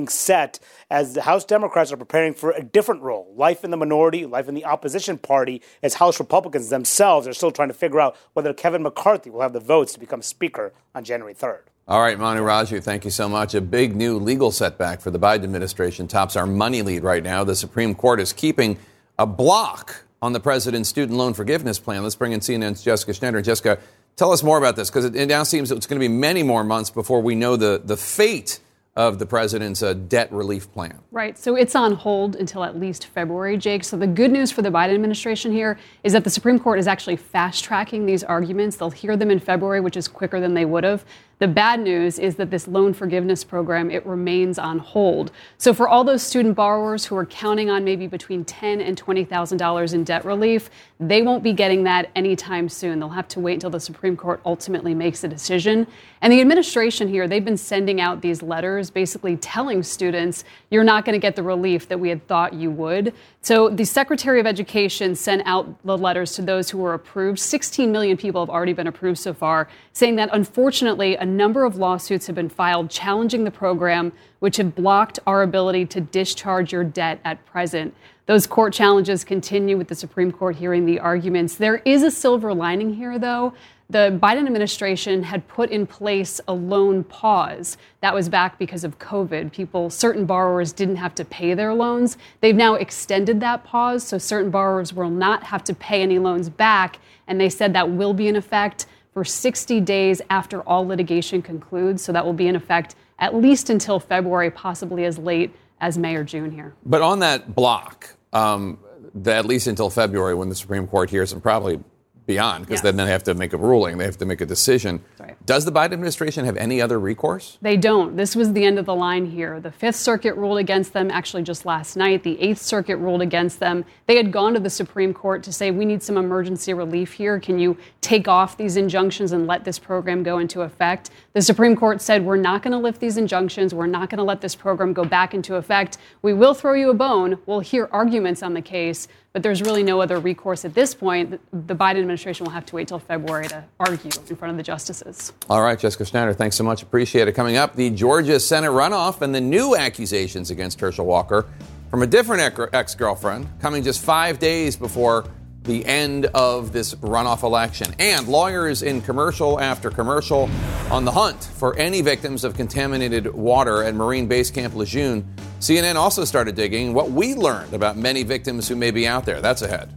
set as the House Democrats are preparing for a different role, life in the minority, life in the opposition party, as House Republicans themselves are still trying to figure out whether Kevin McCarthy will have the votes to become Speaker on January 3rd. All right, Manu Raju, thank you so much. A big new legal setback for the Biden administration tops our money lead right now. The Supreme Court is keeping a block on the president's student loan forgiveness plan. Let's bring in CNN's Jessica Schneider. Jessica, tell us more about this, because it now seems it's going to be many more months before we know the fate of the president's debt relief plan. Right. So it's on hold until at least February, Jake. So the good news for the Biden administration here is that the Supreme Court is actually fast-tracking these arguments. They'll hear them in February, which is quicker than they would have. The bad news is that this loan forgiveness program, it remains on hold. So for all those student borrowers who are counting on maybe between $10,000 and $20,000 in debt relief, they won't be getting that anytime soon. They'll have to wait until the Supreme Court ultimately makes a decision. And the administration here, they've been sending out these letters basically telling students, you're not going to get the relief that we had thought you would. So the Secretary of Education sent out the letters to those who were approved. 16 million people have already been approved so far, saying that unfortunately, a number of lawsuits have been filed challenging the program, which have blocked our ability to discharge your debt at present. Those court challenges continue with the Supreme Court hearing the arguments. There is a silver lining here, though. The Biden administration had put in place a loan pause. That was back because of COVID. Certain borrowers didn't have to pay their loans. They've now extended that pause, so certain borrowers will not have to pay any loans back, and they said that will be in effect for 60 days after all litigation concludes. So that will be in effect at least until February, possibly as late as May or June here. But on that block, at least until February when the Supreme Court hears, and probably beyond, because then they have to make a ruling. They have to make a decision. Right. Does the Biden administration have any other recourse? They don't. This was the end of the line here. The Fifth Circuit ruled against them actually just last night. The Eighth Circuit ruled against them. They had gone to the Supreme Court to say, we need some emergency relief here. Can you take off these injunctions and let this program go into effect? The Supreme Court said, we're not going to lift these injunctions. We're not going to let this program go back into effect. We will throw you a bone. We'll hear arguments on the case. But there's really no other recourse at this point. The Biden administration will have to wait till February to argue in front of the justices. All right, Jessica Schneider, thanks so much. Appreciate it. Coming up, the Georgia Senate runoff and the new accusations against Herschel Walker from a different ex-girlfriend coming just 5 days before the end of this runoff election. And lawyers in commercial after commercial on the hunt for any victims of contaminated water at Marine Base Camp Lejeune. CNN also started digging what we learned about many victims who may be out there. That's ahead.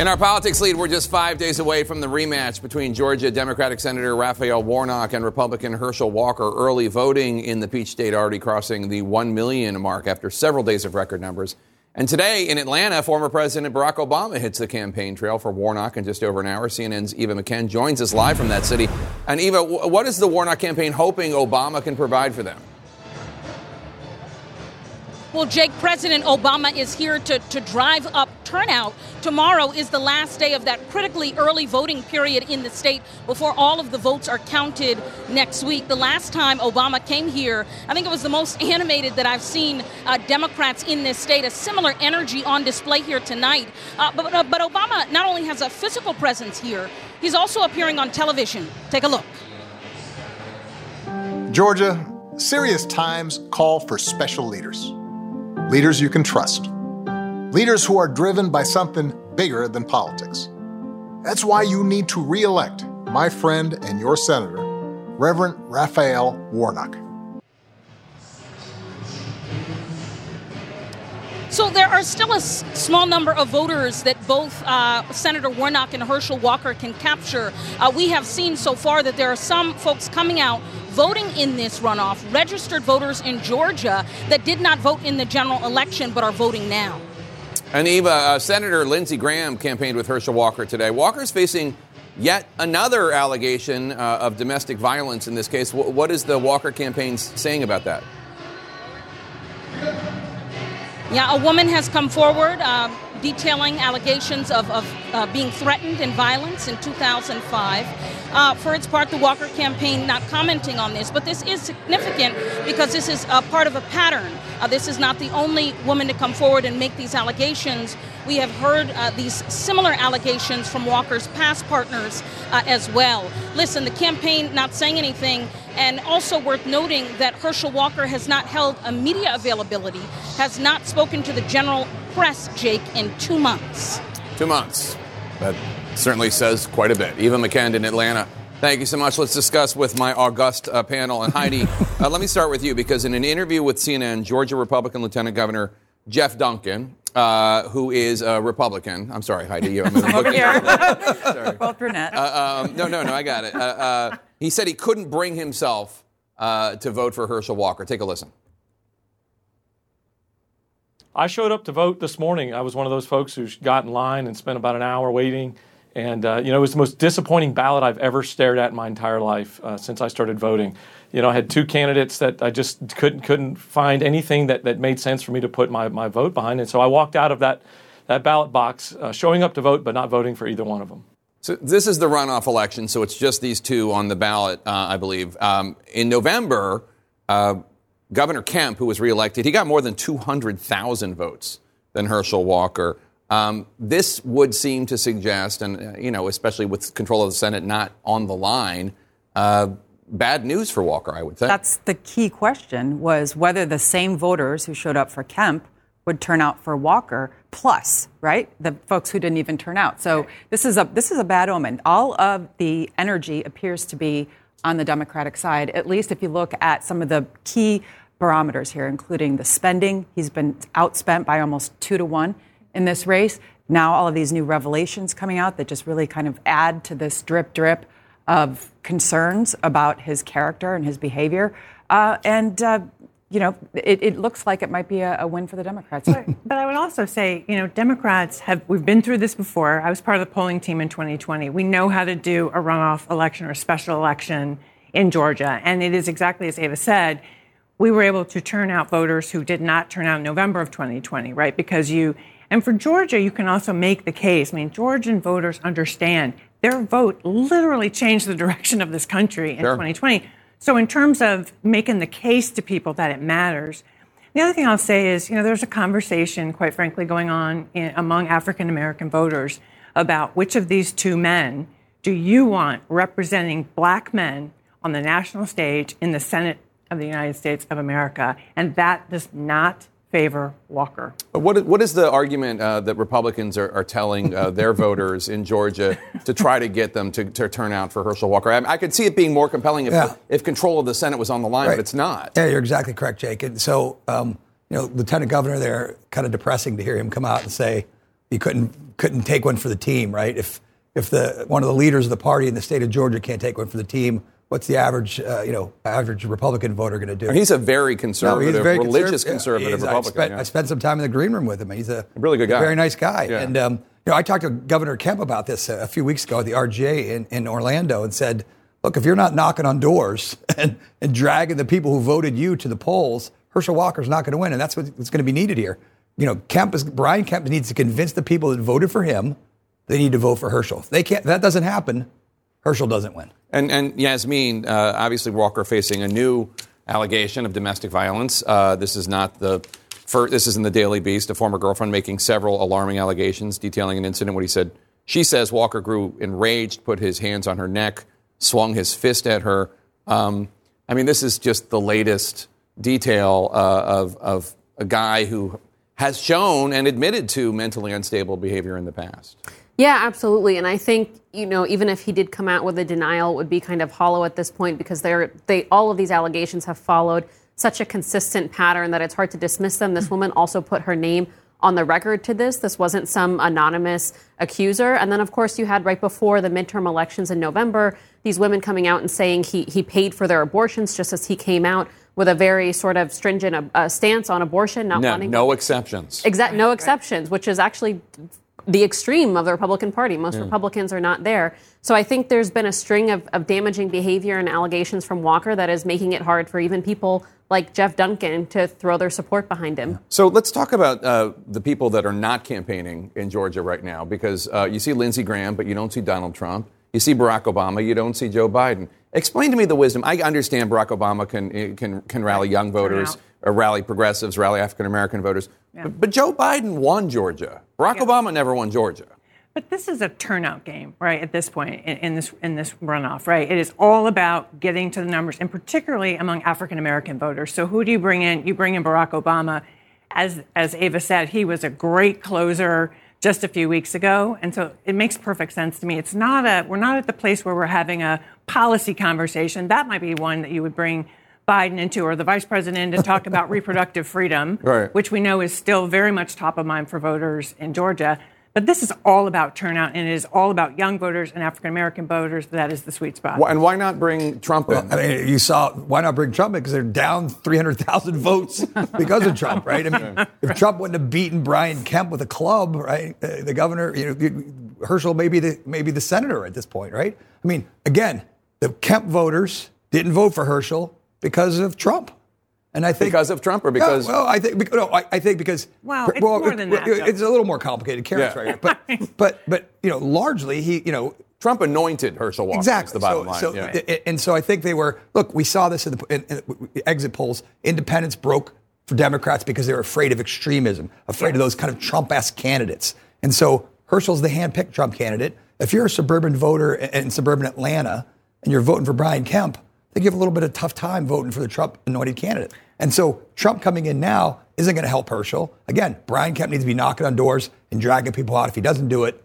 In our politics lead, we're just 5 days away from the rematch between Georgia Democratic Senator Raphael Warnock and Republican Herschel Walker. Early voting in the Peach State already crossing the 1 million mark after several days of record numbers. And today in Atlanta, former President Barack Obama hits the campaign trail for Warnock in just over an hour. CNN's Eva McCann joins us live from that city. And Eva, what is the Warnock campaign hoping Obama can provide for them? Well, Jake, President Obama is here to drive up turnout. Tomorrow is the last day of that critically early voting period in the state before all of the votes are counted next week. The last time Obama came here, I think it was the most animated that I've seen Democrats in this state, a similar energy on display here tonight. But Obama not only has a physical presence here, he's also appearing on television. Take a look. Georgia, serious times call for special leaders. Leaders you can trust. leaders who are driven by something bigger than politics. That's why you need to re-elect my friend and your senator, Reverend Raphael Warnock. So there are still a small number of voters that both Senator Warnock and Herschel Walker can capture. We have seen so far that there are some folks coming out voting in this runoff, registered voters in Georgia that did not vote in the general election but are voting now. And Eva, Senator Lindsey Graham campaigned with Herschel Walker today. Walker's facing yet another allegation of domestic violence in this case. What is the Walker campaign saying about that? Yeah, a woman has come forward detailing allegations of being threatened and violence in 2005. For its part, the Walker campaign not commenting on this, but this is significant because this is part of a pattern. This is not the only woman to come forward and make these allegations. We have heard these similar allegations from Walker's past partners as well. Listen, the campaign not saying anything. And also worth noting that Herschel Walker has not held a media availability, has not spoken to the general press, Jake, in 2 months. 2 months. That certainly says quite a bit. Eva McKend in Atlanta. Thank you so much. Let's discuss with my august panel. And Heidi, let me start with you, because in an interview with CNN, Georgia Republican Lieutenant Governor Jeff Duncan, who is a Republican. I'm sorry, Heidi. I'm over here. Sorry. Both brunette. No, I got it. He said he couldn't bring himself to vote for Herschel Walker. Take a listen. I showed up to vote this morning. I was one of those folks who got in line and spent about an hour waiting. And, it was the most disappointing ballot I've ever stared at in my entire life since I started voting. You know, I had two candidates that I just couldn't find anything that made sense for me to put my vote behind. And so I walked out of that ballot box showing up to vote but not voting for either one of them. So this is the runoff election, so it's just these two on the ballot, I believe. In November, Governor Kemp, who was reelected, he got more than 200,000 votes than Herschel Walker. This would seem to suggest, and, especially with control of the Senate not on the line, bad news for Walker, I would think. That's the key question, was whether the same voters who showed up for Kemp would turn out for Walker, plus, right, the folks who didn't even turn out. So this is a bad omen. All of the energy appears to be on the Democratic side, at least if you look at some of the key barometers here, including the spending. He's been outspent by almost 2-1 in this race. Now all of these new revelations coming out that just really kind of add to this drip of concerns about his character and his behavior. It looks like it might be a win for the Democrats. But I would also say, Democrats we've been through this before. I was part of the polling team in 2020. We know how to do a runoff election or a special election in Georgia. And it is exactly as Eva said, we were able to turn out voters who did not turn out in November of 2020, right? And for Georgia, you can also make the case. I mean, Georgian voters understand their vote literally changed the direction of this country in 2020. So in terms of making the case to people that it matters, the other thing I'll say is, there's a conversation, quite frankly, going on among African-American voters about which of these two men do you want representing black men on the national stage in the Senate of the United States of America, and that does not favor Walker. What is the argument that Republicans are telling their voters in Georgia to try to get them to turn out for Herschel Walker? I could see it being more compelling if control of the Senate was on the line, right. But it's not. Yeah, you're exactly correct, Jake. And so, Lieutenant Governor there, kind of depressing to hear him come out and say he couldn't take one for the team, right? If one of the leaders of the party in the state of Georgia can't take one for the team, what's the average Republican voter going to do? He's a very conservative, religious conservative Republican. I spent some time in the green room with him. He's a really good guy, very nice guy. Yeah. And I talked to Governor Kemp about this a few weeks ago at the RGA in Orlando, and said, "Look, if you're not knocking on doors and dragging the people who voted you to the polls, Herschel Walker's not going to win, and that's what's going to be needed here." Brian Kemp needs to convince the people that voted for him they need to vote for Herschel. If they can't, that doesn't happen, Herschel doesn't win. And Yasmeen, obviously Walker facing a new allegation of domestic violence. This is in the Daily Beast, a former girlfriend making several alarming allegations, detailing an incident when she says Walker grew enraged, put his hands on her neck, swung his fist at her. This is just the latest detail of a guy who has shown and admitted to mentally unstable behavior in the past. Yeah, absolutely. And I think, you know, even if he did come out with a denial, it would be kind of hollow at this point because all of these allegations have followed such a consistent pattern that it's hard to dismiss them. This woman also put her name on the record to this. This wasn't some anonymous accuser. And then, of course, you had right before the midterm elections in November, these women coming out and saying he paid for their abortions, just as he came out with a very sort of stringent stance on abortion, not wanting... No exceptions. No exceptions, which is actually the extreme of the Republican Party. Most Republicans are not there. So I think there's been a string of damaging behavior and allegations from Walker that is making it hard for even people like Jeff Duncan to throw their support behind him. So let's talk about the people that are not campaigning in Georgia right now, because you see Lindsey Graham, but you don't see Donald Trump. You see Barack Obama, you don't see Joe Biden. Explain to me the wisdom. I understand Barack Obama can rally young voters, rally progressives, rally African-American voters. Yeah. But Joe Biden won Georgia. Barack Obama never won Georgia. But this is a turnout game, right, at this point in this runoff, right? It is all about getting to the numbers, and particularly among African-American voters. So who do you bring in? You bring in Barack Obama. As Ava said, he was a great closer just a few weeks ago. And so it makes perfect sense to me. It's not we're not at the place where we're having a policy conversation. That might be one that you would bring Biden into, or the vice president, to talk about reproductive freedom, right, which we know is still very much top of mind for voters in Georgia. But this is all about turnout, and it is all about young voters and African-American voters. That is the sweet spot. And why not bring Trump in? Well, I mean, you saw, why not bring Trump in? Because they're down 300,000 votes because of Trump, right? I mean, if Trump wouldn't have beaten Brian Kemp with a club, right, the governor, Herschel may be the senator at this point, right? I mean, again, the Kemp voters didn't vote for Herschel because of Trump. And I think because of Trump, or because I think because more than that. It's a little more complicated. Karen's right here, but largely he Trump anointed Herschel Walker. Exactly, is the bottom line. And so I think they were. Look, we saw this in the exit polls. Independents broke for Democrats because they were afraid of extremism, afraid of those kind of Trump-esque candidates. And so Herschel's the hand-picked Trump candidate. If you're a suburban voter in suburban Atlanta and you're voting for Brian Kemp, they give a little bit of tough time voting for the Trump-anointed candidate. And so Trump coming in now isn't going to help Herschel. Again, Brian Kemp needs to be knocking on doors and dragging people out. If he doesn't do it,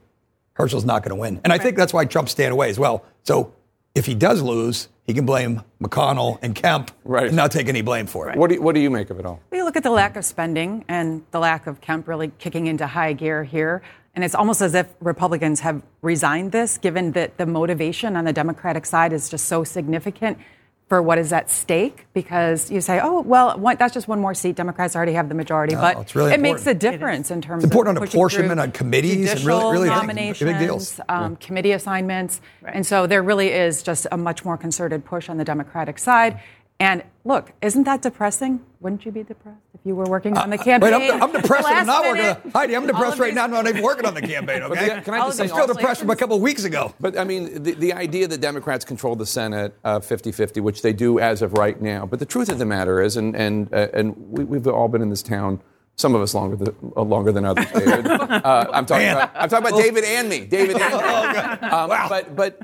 Herschel's not going to win. And I think that's why Trump's staying away as well. So if he does lose, he can blame McConnell and Kemp and not take any blame for it. Right. What do you make of it all? Well, you look at the lack of spending and the lack of Kemp really kicking into high gear here. And it's almost as if Republicans have resigned this, given that the motivation on the Democratic side is just so significant for what is at stake, because you say, that's just one more seat. Democrats already have the majority, but really it makes a difference in terms of important on apportionment on committees and really nominations, big deals, committee assignments. Right. And so there really is just a much more concerted push on the Democratic side. And look, isn't that depressing? Wouldn't you be depressed if you were working on the campaign? Wait, I'm depressed. I'm not working on Heidi, I'm depressed right now. I'm not even working on the campaign, okay? I'm still depressed from a couple of weeks ago. But, I mean, the idea that Democrats control the Senate 50-50, which they do as of right now. But the truth of the matter is, and we've all been in this town, some of us longer than others, David. I'm talking about David and me. David and me. Wow. But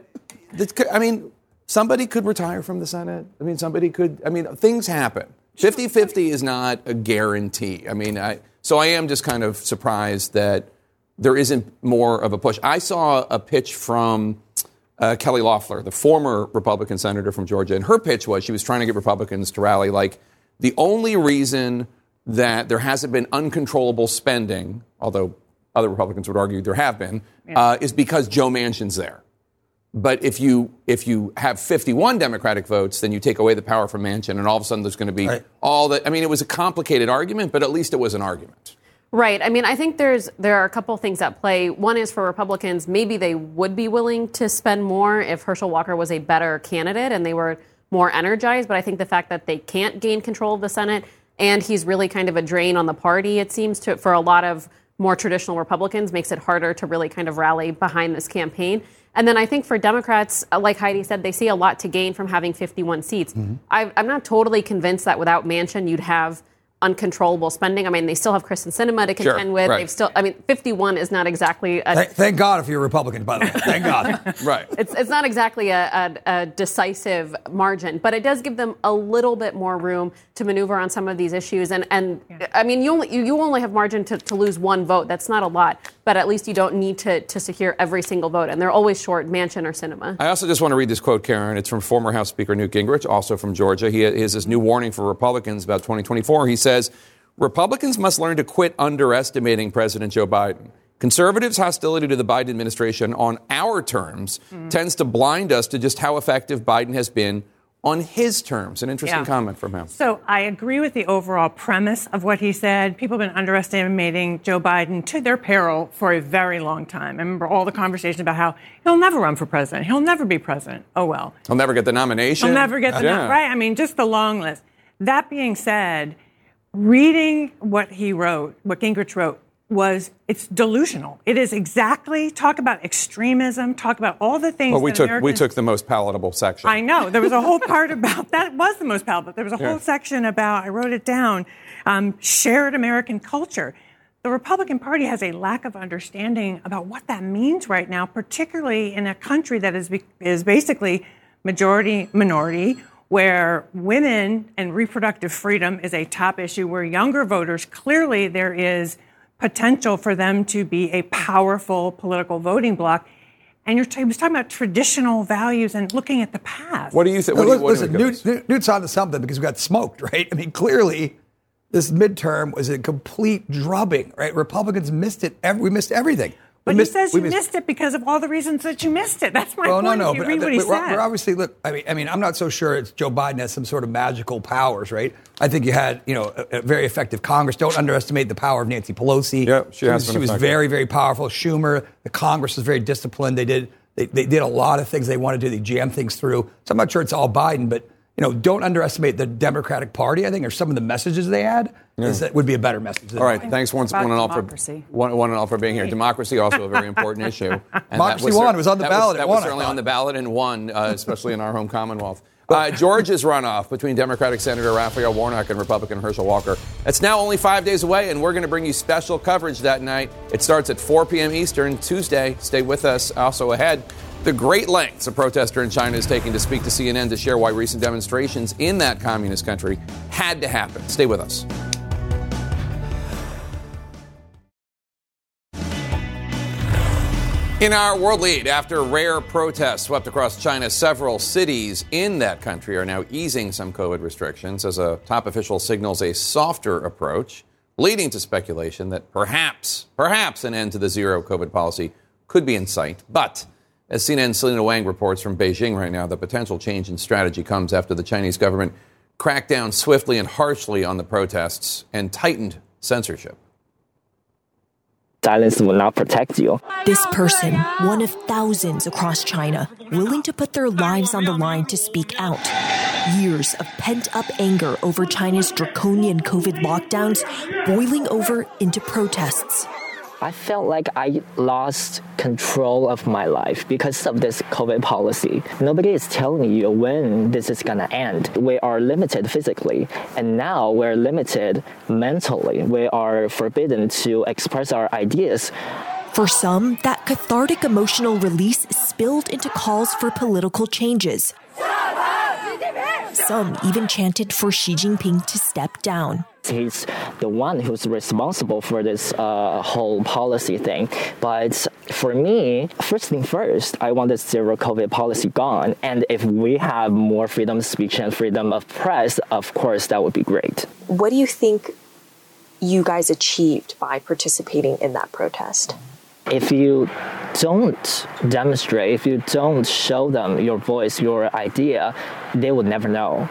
somebody could retire from the Senate. I mean, things happen. 50-50 is not a guarantee. I mean, I am just kind of surprised that there isn't more of a push. I saw a pitch from Kelly Loeffler, the former Republican senator from Georgia, and her pitch was she was trying to get Republicans to rally. Like, the only reason that there hasn't been uncontrollable spending, although other Republicans would argue there have been, is because Joe Manchin's there. But if you have 51 Democratic votes, then you take away the power from Manchin, and all of a sudden there's going to be all that. I mean, it was a complicated argument, but at least it was an argument. Right. I mean, I think there are a couple things at play. One is for Republicans, maybe they would be willing to spend more if Herschel Walker was a better candidate and they were more energized. But I think the fact that they can't gain control of the Senate, and he's really kind of a drain on the party, it seems, for a lot of more traditional Republicans, makes it harder to really kind of rally behind this campaign. And then I think for Democrats, like Heidi said, they see a lot to gain from having 51 seats. Mm-hmm. I'm not totally convinced that without Manchin, you'd have uncontrollable spending. I mean, they still have Kristen Sinema to contend with. Right. They've still, I mean, 51 is not exactly a... Thank God if you're a Republican, by the way. Thank God. Right. It's not exactly a decisive margin, but it does give them a little bit more room to maneuver on some of these issues. And yeah. I mean, you only have margin to lose one vote. That's not a lot, but at least you don't need to secure every single vote. And they're always short Manchin or Sinema. I also just want to read this quote, Karen. It's from former House Speaker Newt Gingrich, also from Georgia. He has this new warning for Republicans about 2024. He says, Republicans must learn to quit underestimating President Joe Biden. Conservatives' hostility to the Biden administration on our terms tends to blind us to just how effective Biden has been on his terms. An interesting comment from him. So I agree with the overall premise of what he said. People have been underestimating Joe Biden to their peril for a very long time. I remember all the conversation about how he'll never run for president. He'll never be president. Oh, well. He'll never get the nomination. He'll never get the nomination. Right? I mean, just the long list. That being said, reading what he wrote, what Gingrich wrote, it's delusional. It is exactly, talk about extremism, talk about all the things. Well, we took the most palatable section. I know. There was a whole part about, that was the most palatable. There was a whole section about, I wrote it down, shared American culture. The Republican Party has a lack of understanding about what that means right now, particularly in a country that is basically majority, minority, where women and reproductive freedom is a top issue, where younger voters, clearly there is potential for them to be a powerful political voting bloc. And he was talking about traditional values and looking at the past. What do you think? Listen, Newt's onto something because we got smoked, right? I mean, clearly this midterm was a complete drubbing, right? Republicans missed it. We missed everything. But he says you missed it because of all the reasons that you missed it. That's my point. No. But he said. We're obviously, look, I mean, I'm not so sure it's Joe Biden has some sort of magical powers, right? I think you had, a very effective Congress. Don't underestimate the power of Nancy Pelosi. Yeah, she was very, very powerful. Schumer, the Congress was very disciplined. They did a lot of things they wanted to do. They jammed things through. So I'm not sure it's all Biden, but don't underestimate the Democratic Party, I think, or some of the messages they had. That would be a better message. All right. Thanks, one and all for being here. Democracy, also a very important issue. And democracy won. It was on the ballot. That was certainly on the ballot and won, especially in our home Commonwealth. Georgia's runoff between Democratic Senator Raphael Warnock and Republican Herschel Walker. It's now only 5 days away, and we're going to bring you special coverage that night. It starts at 4 p.m. Eastern Tuesday. Stay with us. Also ahead, the great lengths a protester in China is taking to speak to CNN to share why recent demonstrations in that communist country had to happen. Stay with us. In our world lead, after rare protests swept across China, several cities in that country are now easing some COVID restrictions as a top official signals a softer approach, leading to speculation that perhaps an end to the zero COVID policy could be in sight. But as CNN's Selena Wang reports from Beijing right now, the potential change in strategy comes after the Chinese government cracked down swiftly and harshly on the protests and tightened censorship. Silence will not protect you. This person, one of thousands across China, willing to put their lives on the line to speak out. Years of pent-up anger over China's draconian COVID lockdowns boiling over into protests. I felt like I lost control of my life because of this COVID policy. Nobody is telling you when this is going to end. We are limited physically, and now we're limited mentally. We are forbidden to express our ideas. For some, that cathartic emotional release spilled into calls for political changes. Some even chanted for Xi Jinping to step down. He's the one who's responsible for this whole policy thing. But for me, first thing first, I want the zero COVID policy gone. And if we have more freedom of speech and freedom of press, of course, that would be great. What do you think you guys achieved by participating in that protest? If you don't demonstrate, if you don't show them your voice, your idea, they will never know.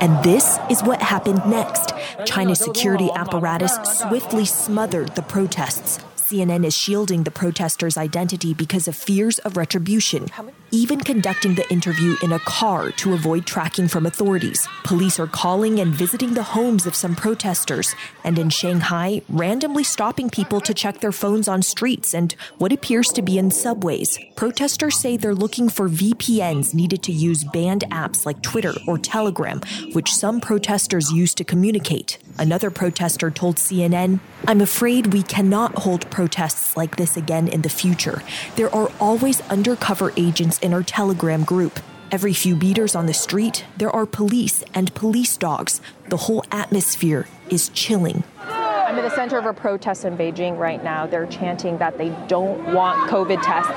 And this is what happened next. China's security apparatus swiftly smothered the protests, CNN is shielding the protesters' identity because of fears of retribution, even conducting the interview in a car to avoid tracking from authorities. Police are calling and visiting the homes of some protesters, and in Shanghai, randomly stopping people to check their phones on streets and what appears to be in subways. Protesters say they're looking for VPNs needed to use banned apps like Twitter or Telegram, which some protesters use to communicate. Another protester told CNN, "I'm afraid we cannot hold protests like this again in the future. There are always undercover agents in our Telegram group. Every few meters on the street, there are police and police dogs. The whole atmosphere is chilling." I'm in the center of a protest in Beijing right now. They're chanting that they don't want COVID tests.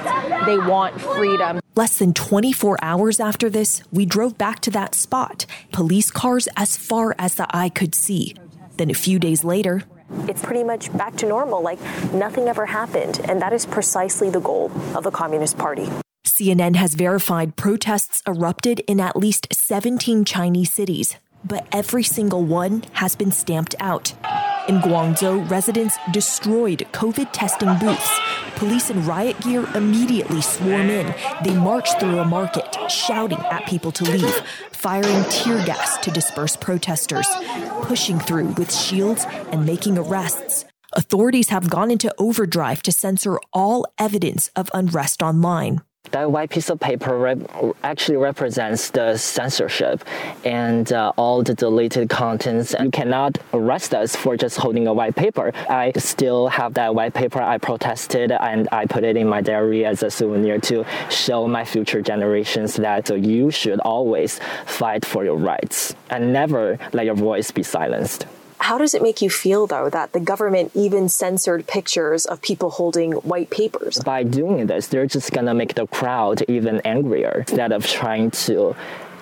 They want freedom. Less than 24 hours after this, we drove back to that spot, police cars as far as the eye could see. Then a few days later, it's pretty much back to normal, like nothing ever happened. And that is precisely the goal of the Communist Party. CNN has verified protests erupted in at least 17 Chinese cities, but every single one has been stamped out. In Guangzhou, residents destroyed COVID testing booths. Police in riot gear immediately swarm in. They marched through a market, shouting at people to leave, firing tear gas to disperse protesters, pushing through with shields and making arrests. Authorities have gone into overdrive to censor all evidence of unrest online. That white piece of paper actually represents the censorship and all the deleted contents. And you cannot arrest us for just holding a white paper. I still have that white paper. I protested and I put it in my diary as a souvenir to show my future generations that you should always fight for your rights and never let your voice be silenced. How does it make you feel, though, that the government even censored pictures of people holding white papers? By doing this, they're just going to make the crowd even angrier. Instead of trying to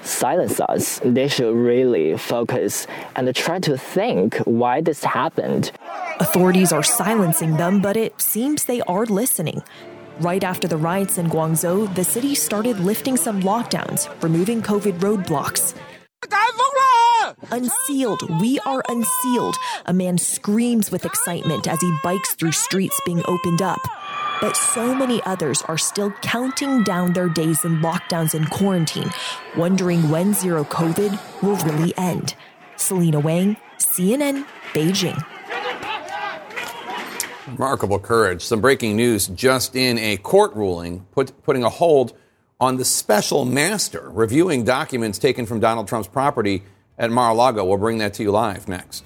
silence us, they should really focus and try to think why this happened. Authorities are silencing them, but it seems they are listening. Right after the riots in Guangzhou, the city started lifting some lockdowns, removing COVID roadblocks. Unsealed, we are unsealed. A man screams with excitement as he bikes through streets being opened up. But so many others are still counting down their days in lockdowns and quarantine, wondering when zero COVID will really end. Selena Wang, CNN, Beijing. Remarkable courage. Some breaking news just in: a court ruling putting a hold on the special master reviewing documents taken from Donald Trump's property at Mar-a-Lago. We'll bring that to you live next.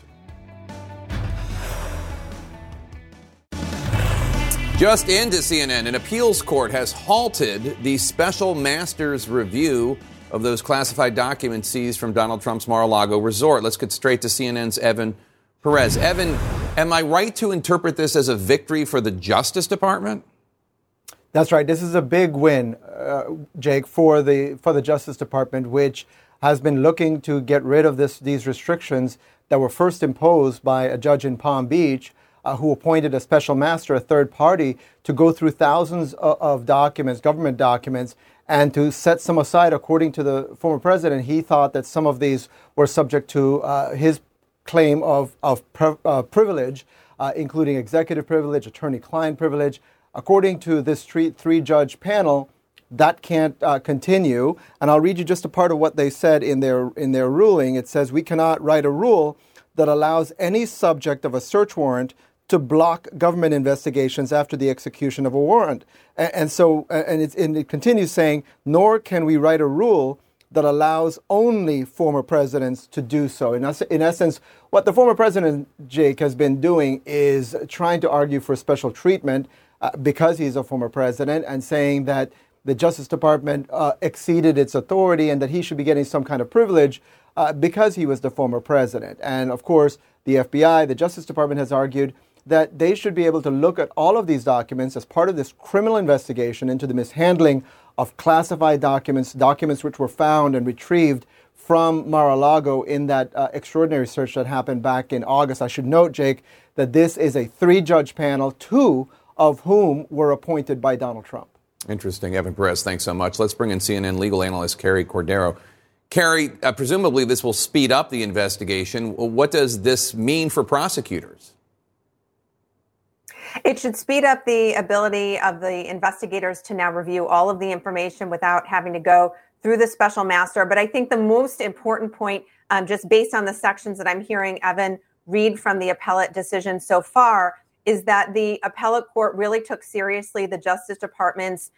Just into CNN, an appeals court has halted the special master's review of those classified documents seized from Donald Trump's Mar-a-Lago resort. Let's get straight to CNN's Evan Perez. Evan, am I right to interpret this as a victory for the Justice Department? That's right. This is a big win, Jake, for the Justice Department, which has been looking to get rid of these restrictions that were first imposed by a judge in Palm Beach who appointed a special master, a third party, to go through thousands of documents, government documents, and to set some aside. According to the former president, he thought that some of these were subject to his claim of privilege, including executive privilege, attorney-client privilege. According to this three-judge panel, that can't continue. And I'll read you just a part of what they said in their ruling. It says, "We cannot write a rule that allows any subject of a search warrant to block government investigations after the execution of a warrant." And it continues saying, "Nor can we write a rule that allows only former presidents to do so." In essence, what the former president, Jake, has been doing is trying to argue for special treatment because he's a former president, and saying that the Justice Department exceeded its authority and that he should be getting some kind of privilege because he was the former president. And of course, the FBI, the Justice Department, has argued that they should be able to look at all of these documents as part of this criminal investigation into the mishandling of classified documents, documents which were found and retrieved from Mar-a-Lago in that extraordinary search that happened back in August. I should note, Jake, that this is a three-judge panel, two of whom were appointed by Donald Trump. Interesting. Evan Perez, thanks so much. Let's bring in CNN legal analyst Carrie Cordero. Carrie, presumably this will speed up the investigation. What does this mean for prosecutors? It should speed up the ability of the investigators to now review all of the information without having to go through the special master. But I think the most important point, just based on the sections that I'm hearing Evan read from the appellate decision so far, is that the appellate court really took seriously the Justice Department's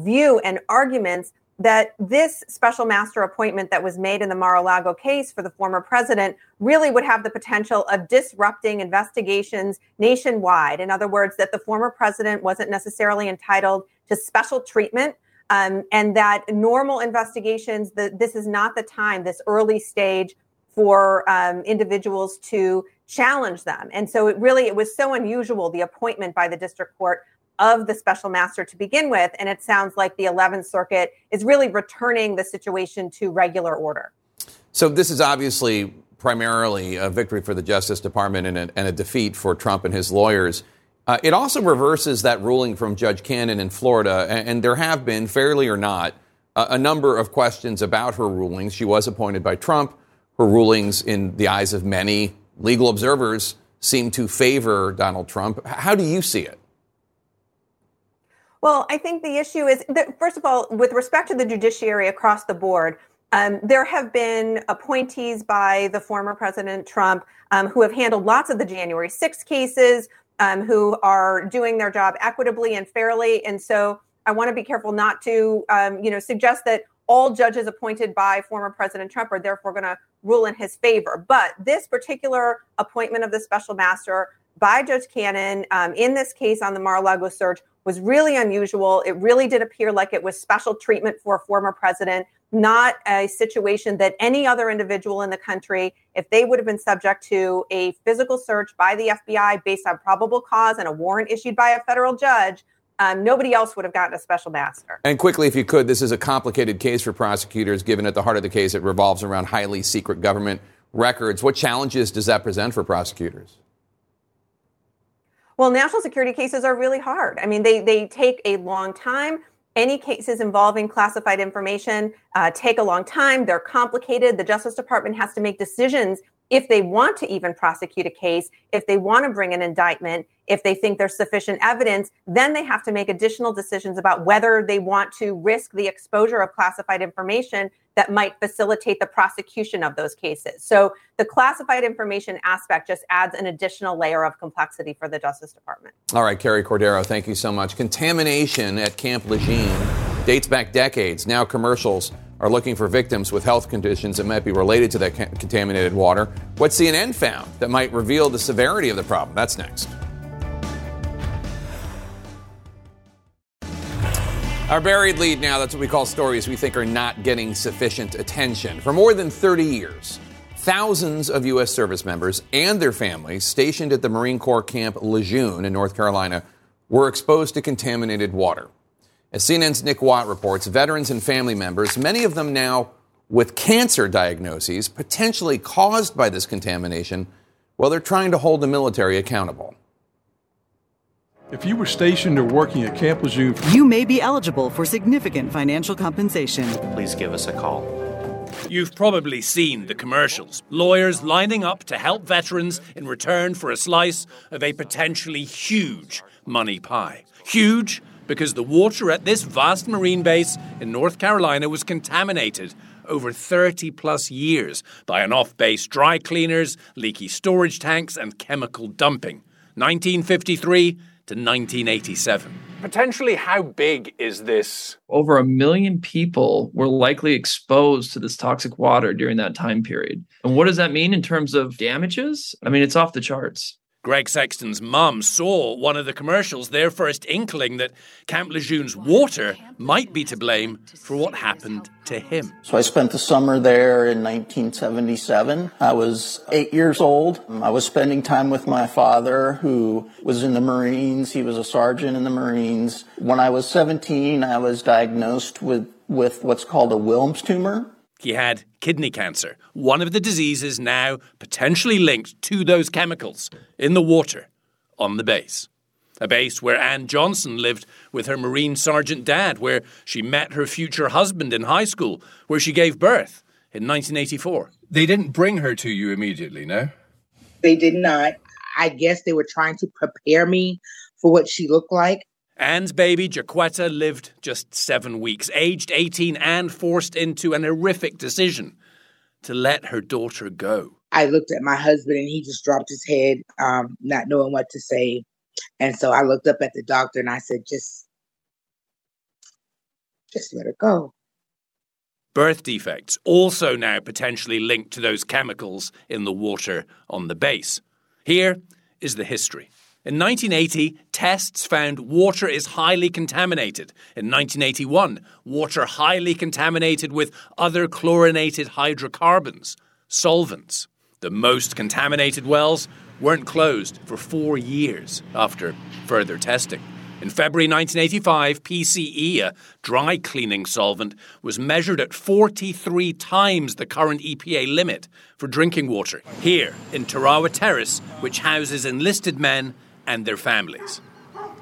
view and arguments that this special master appointment that was made in the Mar-a-Lago case for the former president really would have the potential of disrupting investigations nationwide. In other words, that the former president wasn't necessarily entitled to special treatment, and that normal investigations, this is not the time, this early stage, for individuals to challenge them. And so it was so unusual, the appointment by the district court of the special master to begin with. And it sounds like the 11th Circuit is really returning the situation to regular order. So this is obviously primarily a victory for the Justice Department and a defeat for Trump and his lawyers. It also reverses that ruling from Judge Cannon in Florida. And there have been, fairly or not, a number of questions about her rulings. She was appointed by Trump. Her rulings, in the eyes of many legal observers, seem to favor Donald Trump. How do you see it? Well, I think the issue is that, first of all, with respect to the judiciary across the board, there have been appointees by the former President Trump who have handled lots of the January 6th cases, who are doing their job equitably and fairly. And so I want to be careful not to, suggest that all judges appointed by former President Trump are therefore going to rule in his favor. But this particular appointment of the special master by Judge Cannon in this case on the Mar-a-Lago search was really unusual. It really did appear like it was special treatment for a former president, not a situation that any other individual in the country, if they would have been subject to a physical search by the FBI based on probable cause and a warrant issued by a federal judge, nobody else would have gotten a special master. And quickly, if you could, this is a complicated case for prosecutors, given at the heart of the case it revolves around highly secret government records. What challenges does that present for prosecutors? Well, national security cases are really hard. I mean, they take a long time. Any cases involving classified information take a long time. They're complicated. The Justice Department has to make decisions if they want to even prosecute a case, if they want to bring an indictment, if they think there's sufficient evidence, then they have to make additional decisions about whether they want to risk the exposure of classified information that might facilitate the prosecution of those cases. So the classified information aspect just adds an additional layer of complexity for the Justice Department. All right, Carrie Cordero, thank you so much. Contamination at Camp Lejeune dates back decades. Now commercials are looking for victims with health conditions that might be related to that contaminated water. What CNN found that might reveal the severity of the problem. That's next. Our buried lead now, that's what we call stories we think are not getting sufficient attention. For more than 30 years, thousands of U.S. service members and their families stationed at the Marine Corps Camp Lejeune in North Carolina were exposed to contaminated water. As CNN's Nick Watt reports, veterans and family members, many of them now with cancer diagnoses potentially caused by this contamination, while they're trying to hold the military accountable. If you were stationed or working at Camp Lejeune, you may be eligible for significant financial compensation. Please give us a call. You've probably seen the commercials. Lawyers lining up to help veterans in return for a slice of a potentially huge money pie. Huge because the water at this vast Marine base in North Carolina was contaminated over 30 plus years by an off-base dry cleaners, leaky storage tanks, and chemical dumping. 1953 to 1987. Potentially, how big is this? Over 1 million people were likely exposed to this toxic water during that time period. And what does that mean in terms of damages? I mean, it's off the charts. Greg Sexton's mum saw one of the commercials, their first inkling that Camp Lejeune's water might be to blame for what happened to him. So I spent the summer there in 1977. I was 8 years old. I was spending time with my father, who was in the Marines. He was a sergeant in the Marines. When I was 17, I was diagnosed with what's called a Wilms tumor. He had kidney cancer, one of the diseases now potentially linked to those chemicals in the water on the base. A base where Ann Johnson lived with her Marine Sergeant dad, where she met her future husband in high school, where she gave birth in 1984. They didn't bring her to you immediately, no? They did not. I guess they were trying to prepare me for what she looked like. Anne's baby, Jaquetta, lived just 7 weeks, aged 18 and forced into an horrific decision to let her daughter go. I looked at my husband and he just dropped his head, not knowing what to say. And so I looked up at the doctor and I said, just let her go. Birth defects also now potentially linked to those chemicals in the water on the base. Here is the history. In 1980, tests found water is highly contaminated. In 1981, water highly contaminated with other chlorinated hydrocarbons, solvents. The most contaminated wells weren't closed for 4 years after further testing. In February 1985, PCE, a dry cleaning solvent, was measured at 43 times the current EPA limit for drinking water here in Tarawa Terrace, which houses enlisted men and their families.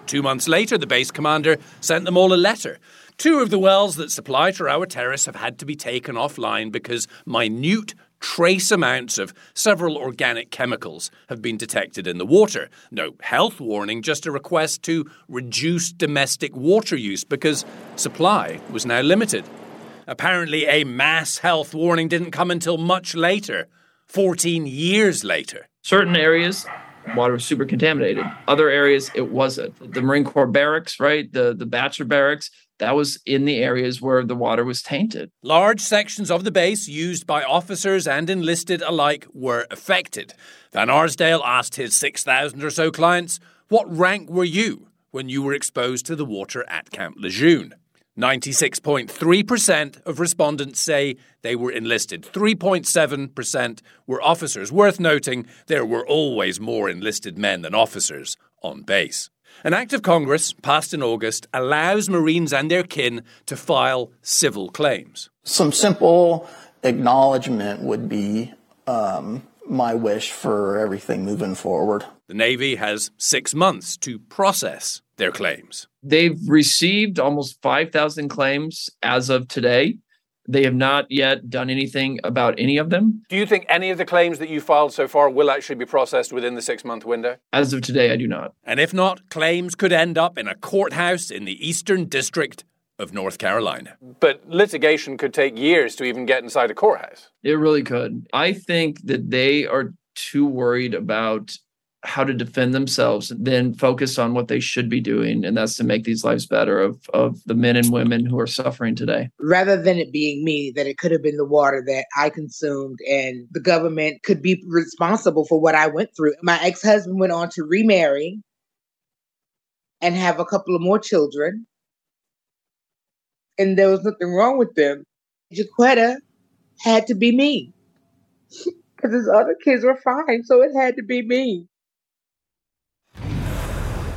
2 months later, the base commander sent them all a letter. 2 of the wells that supply Tarawa Terrace have had to be taken offline because minute trace amounts of several organic chemicals have been detected in the water. No health warning, just a request to reduce domestic water use because supply was now limited. Apparently, a mass health warning didn't come until much later, 14 years later. Certain areas, water was super contaminated. Other areas, it wasn't. The Marine Corps barracks, right? The Bachelor barracks. That was in the areas where the water was tainted. Large sections of the base used by officers and enlisted alike were affected. Van Arsdale asked his 6,000 or so clients, what rank were you when you were exposed to the water at Camp Lejeune? 96.3% of respondents say they were enlisted. 3.7% were officers. Worth noting, there were always more enlisted men than officers on base. An act of Congress, passed in August, allows Marines and their kin to file civil claims. Some simple acknowledgement would be my wish for everything moving forward. The Navy has 6 months to process their claims. They've received almost 5,000 claims as of today. They have not yet done anything about any of them. Do you think any of the claims that you filed so far will actually be processed within the 6-month window? As of today, I do not. And if not, claims could end up in a courthouse in the Eastern District of North Carolina. But litigation could take years to even get inside a courthouse. It really could. I think that they are too worried about how to defend themselves and then focus on what they should be doing. And that's to make these lives better of the men and women who are suffering today. Rather than it being me, that it could have been the water that I consumed and the government could be responsible for what I went through. My ex-husband went on to remarry and have a couple of more children. And there was nothing wrong with them. Jaquetta had to be me because his other kids were fine. So it had to be me.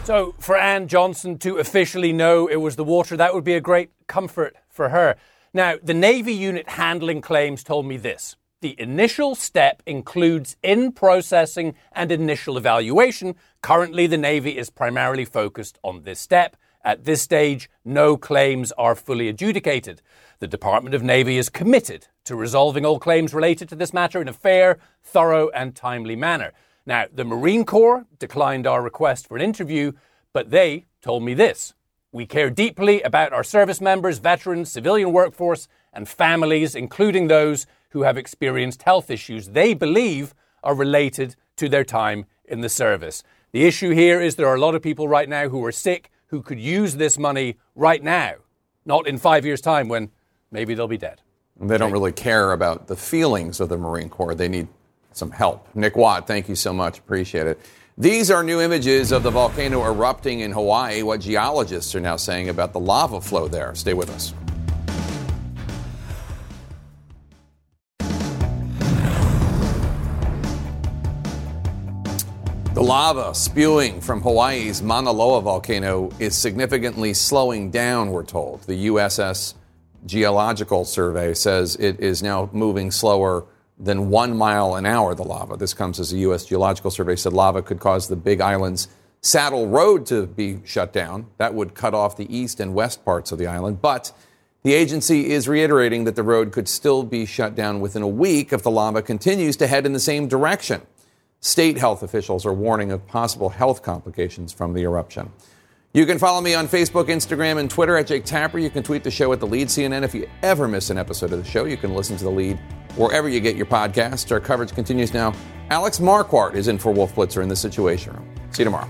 So for Anne Johnson to officially know it was the water, that would be a great comfort for her. Now, the Navy unit handling claims told me this. The initial step includes in-processing and initial evaluation. Currently, the Navy is primarily focused on this step. At this stage, no claims are fully adjudicated. The Department of Navy is committed to resolving all claims related to this matter in a fair, thorough, and timely manner. Now, the Marine Corps declined our request for an interview, but they told me this. We care deeply about our service members, veterans, civilian workforce, and families, including those who have experienced health issues they believe are related to their time in the service. The issue here is there are a lot of people right now who are sick who could use this money right now, not in 5 years' time when maybe they'll be dead. They don't really care about the feelings of the Marine Corps. They need some help. Nick Watt, thank you so much. Appreciate it. These are new images of the volcano erupting in Hawaii, what geologists are now saying about the lava flow there. Stay with us. The lava spewing from Hawaii's Mauna Loa volcano is significantly slowing down, we're told. The USS Geological Survey says it is now moving slower than 1 mile an hour, the lava. This comes as the U.S. Geological Survey said lava could cause the Big Island's Saddle Road to be shut down. That would cut off the east and west parts of the island. But the agency is reiterating that the road could still be shut down within a week if the lava continues to head in the same direction. State health officials are warning of possible health complications from the eruption. You can follow me on Facebook, Instagram, and Twitter at Jake Tapper. You can tweet the show at The Lead CNN. If you ever miss an episode of the show, you can listen to The Lead wherever you get your podcasts. Our coverage continues now. Alex Marquardt is in for Wolf Blitzer in the Situation Room. See you tomorrow.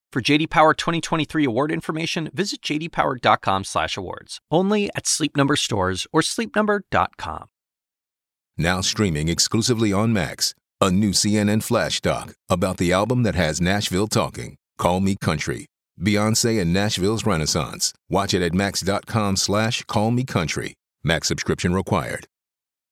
For J.D. Power 2023 award information, visit jdpower.com/awards. Only at Sleep Number stores or sleepnumber.com. Now streaming exclusively on Max, a new CNN Flash doc about the album that has Nashville talking, Call Me Country, Beyonce and Nashville's Renaissance. Watch it at max.com/callmecountry. Max subscription required.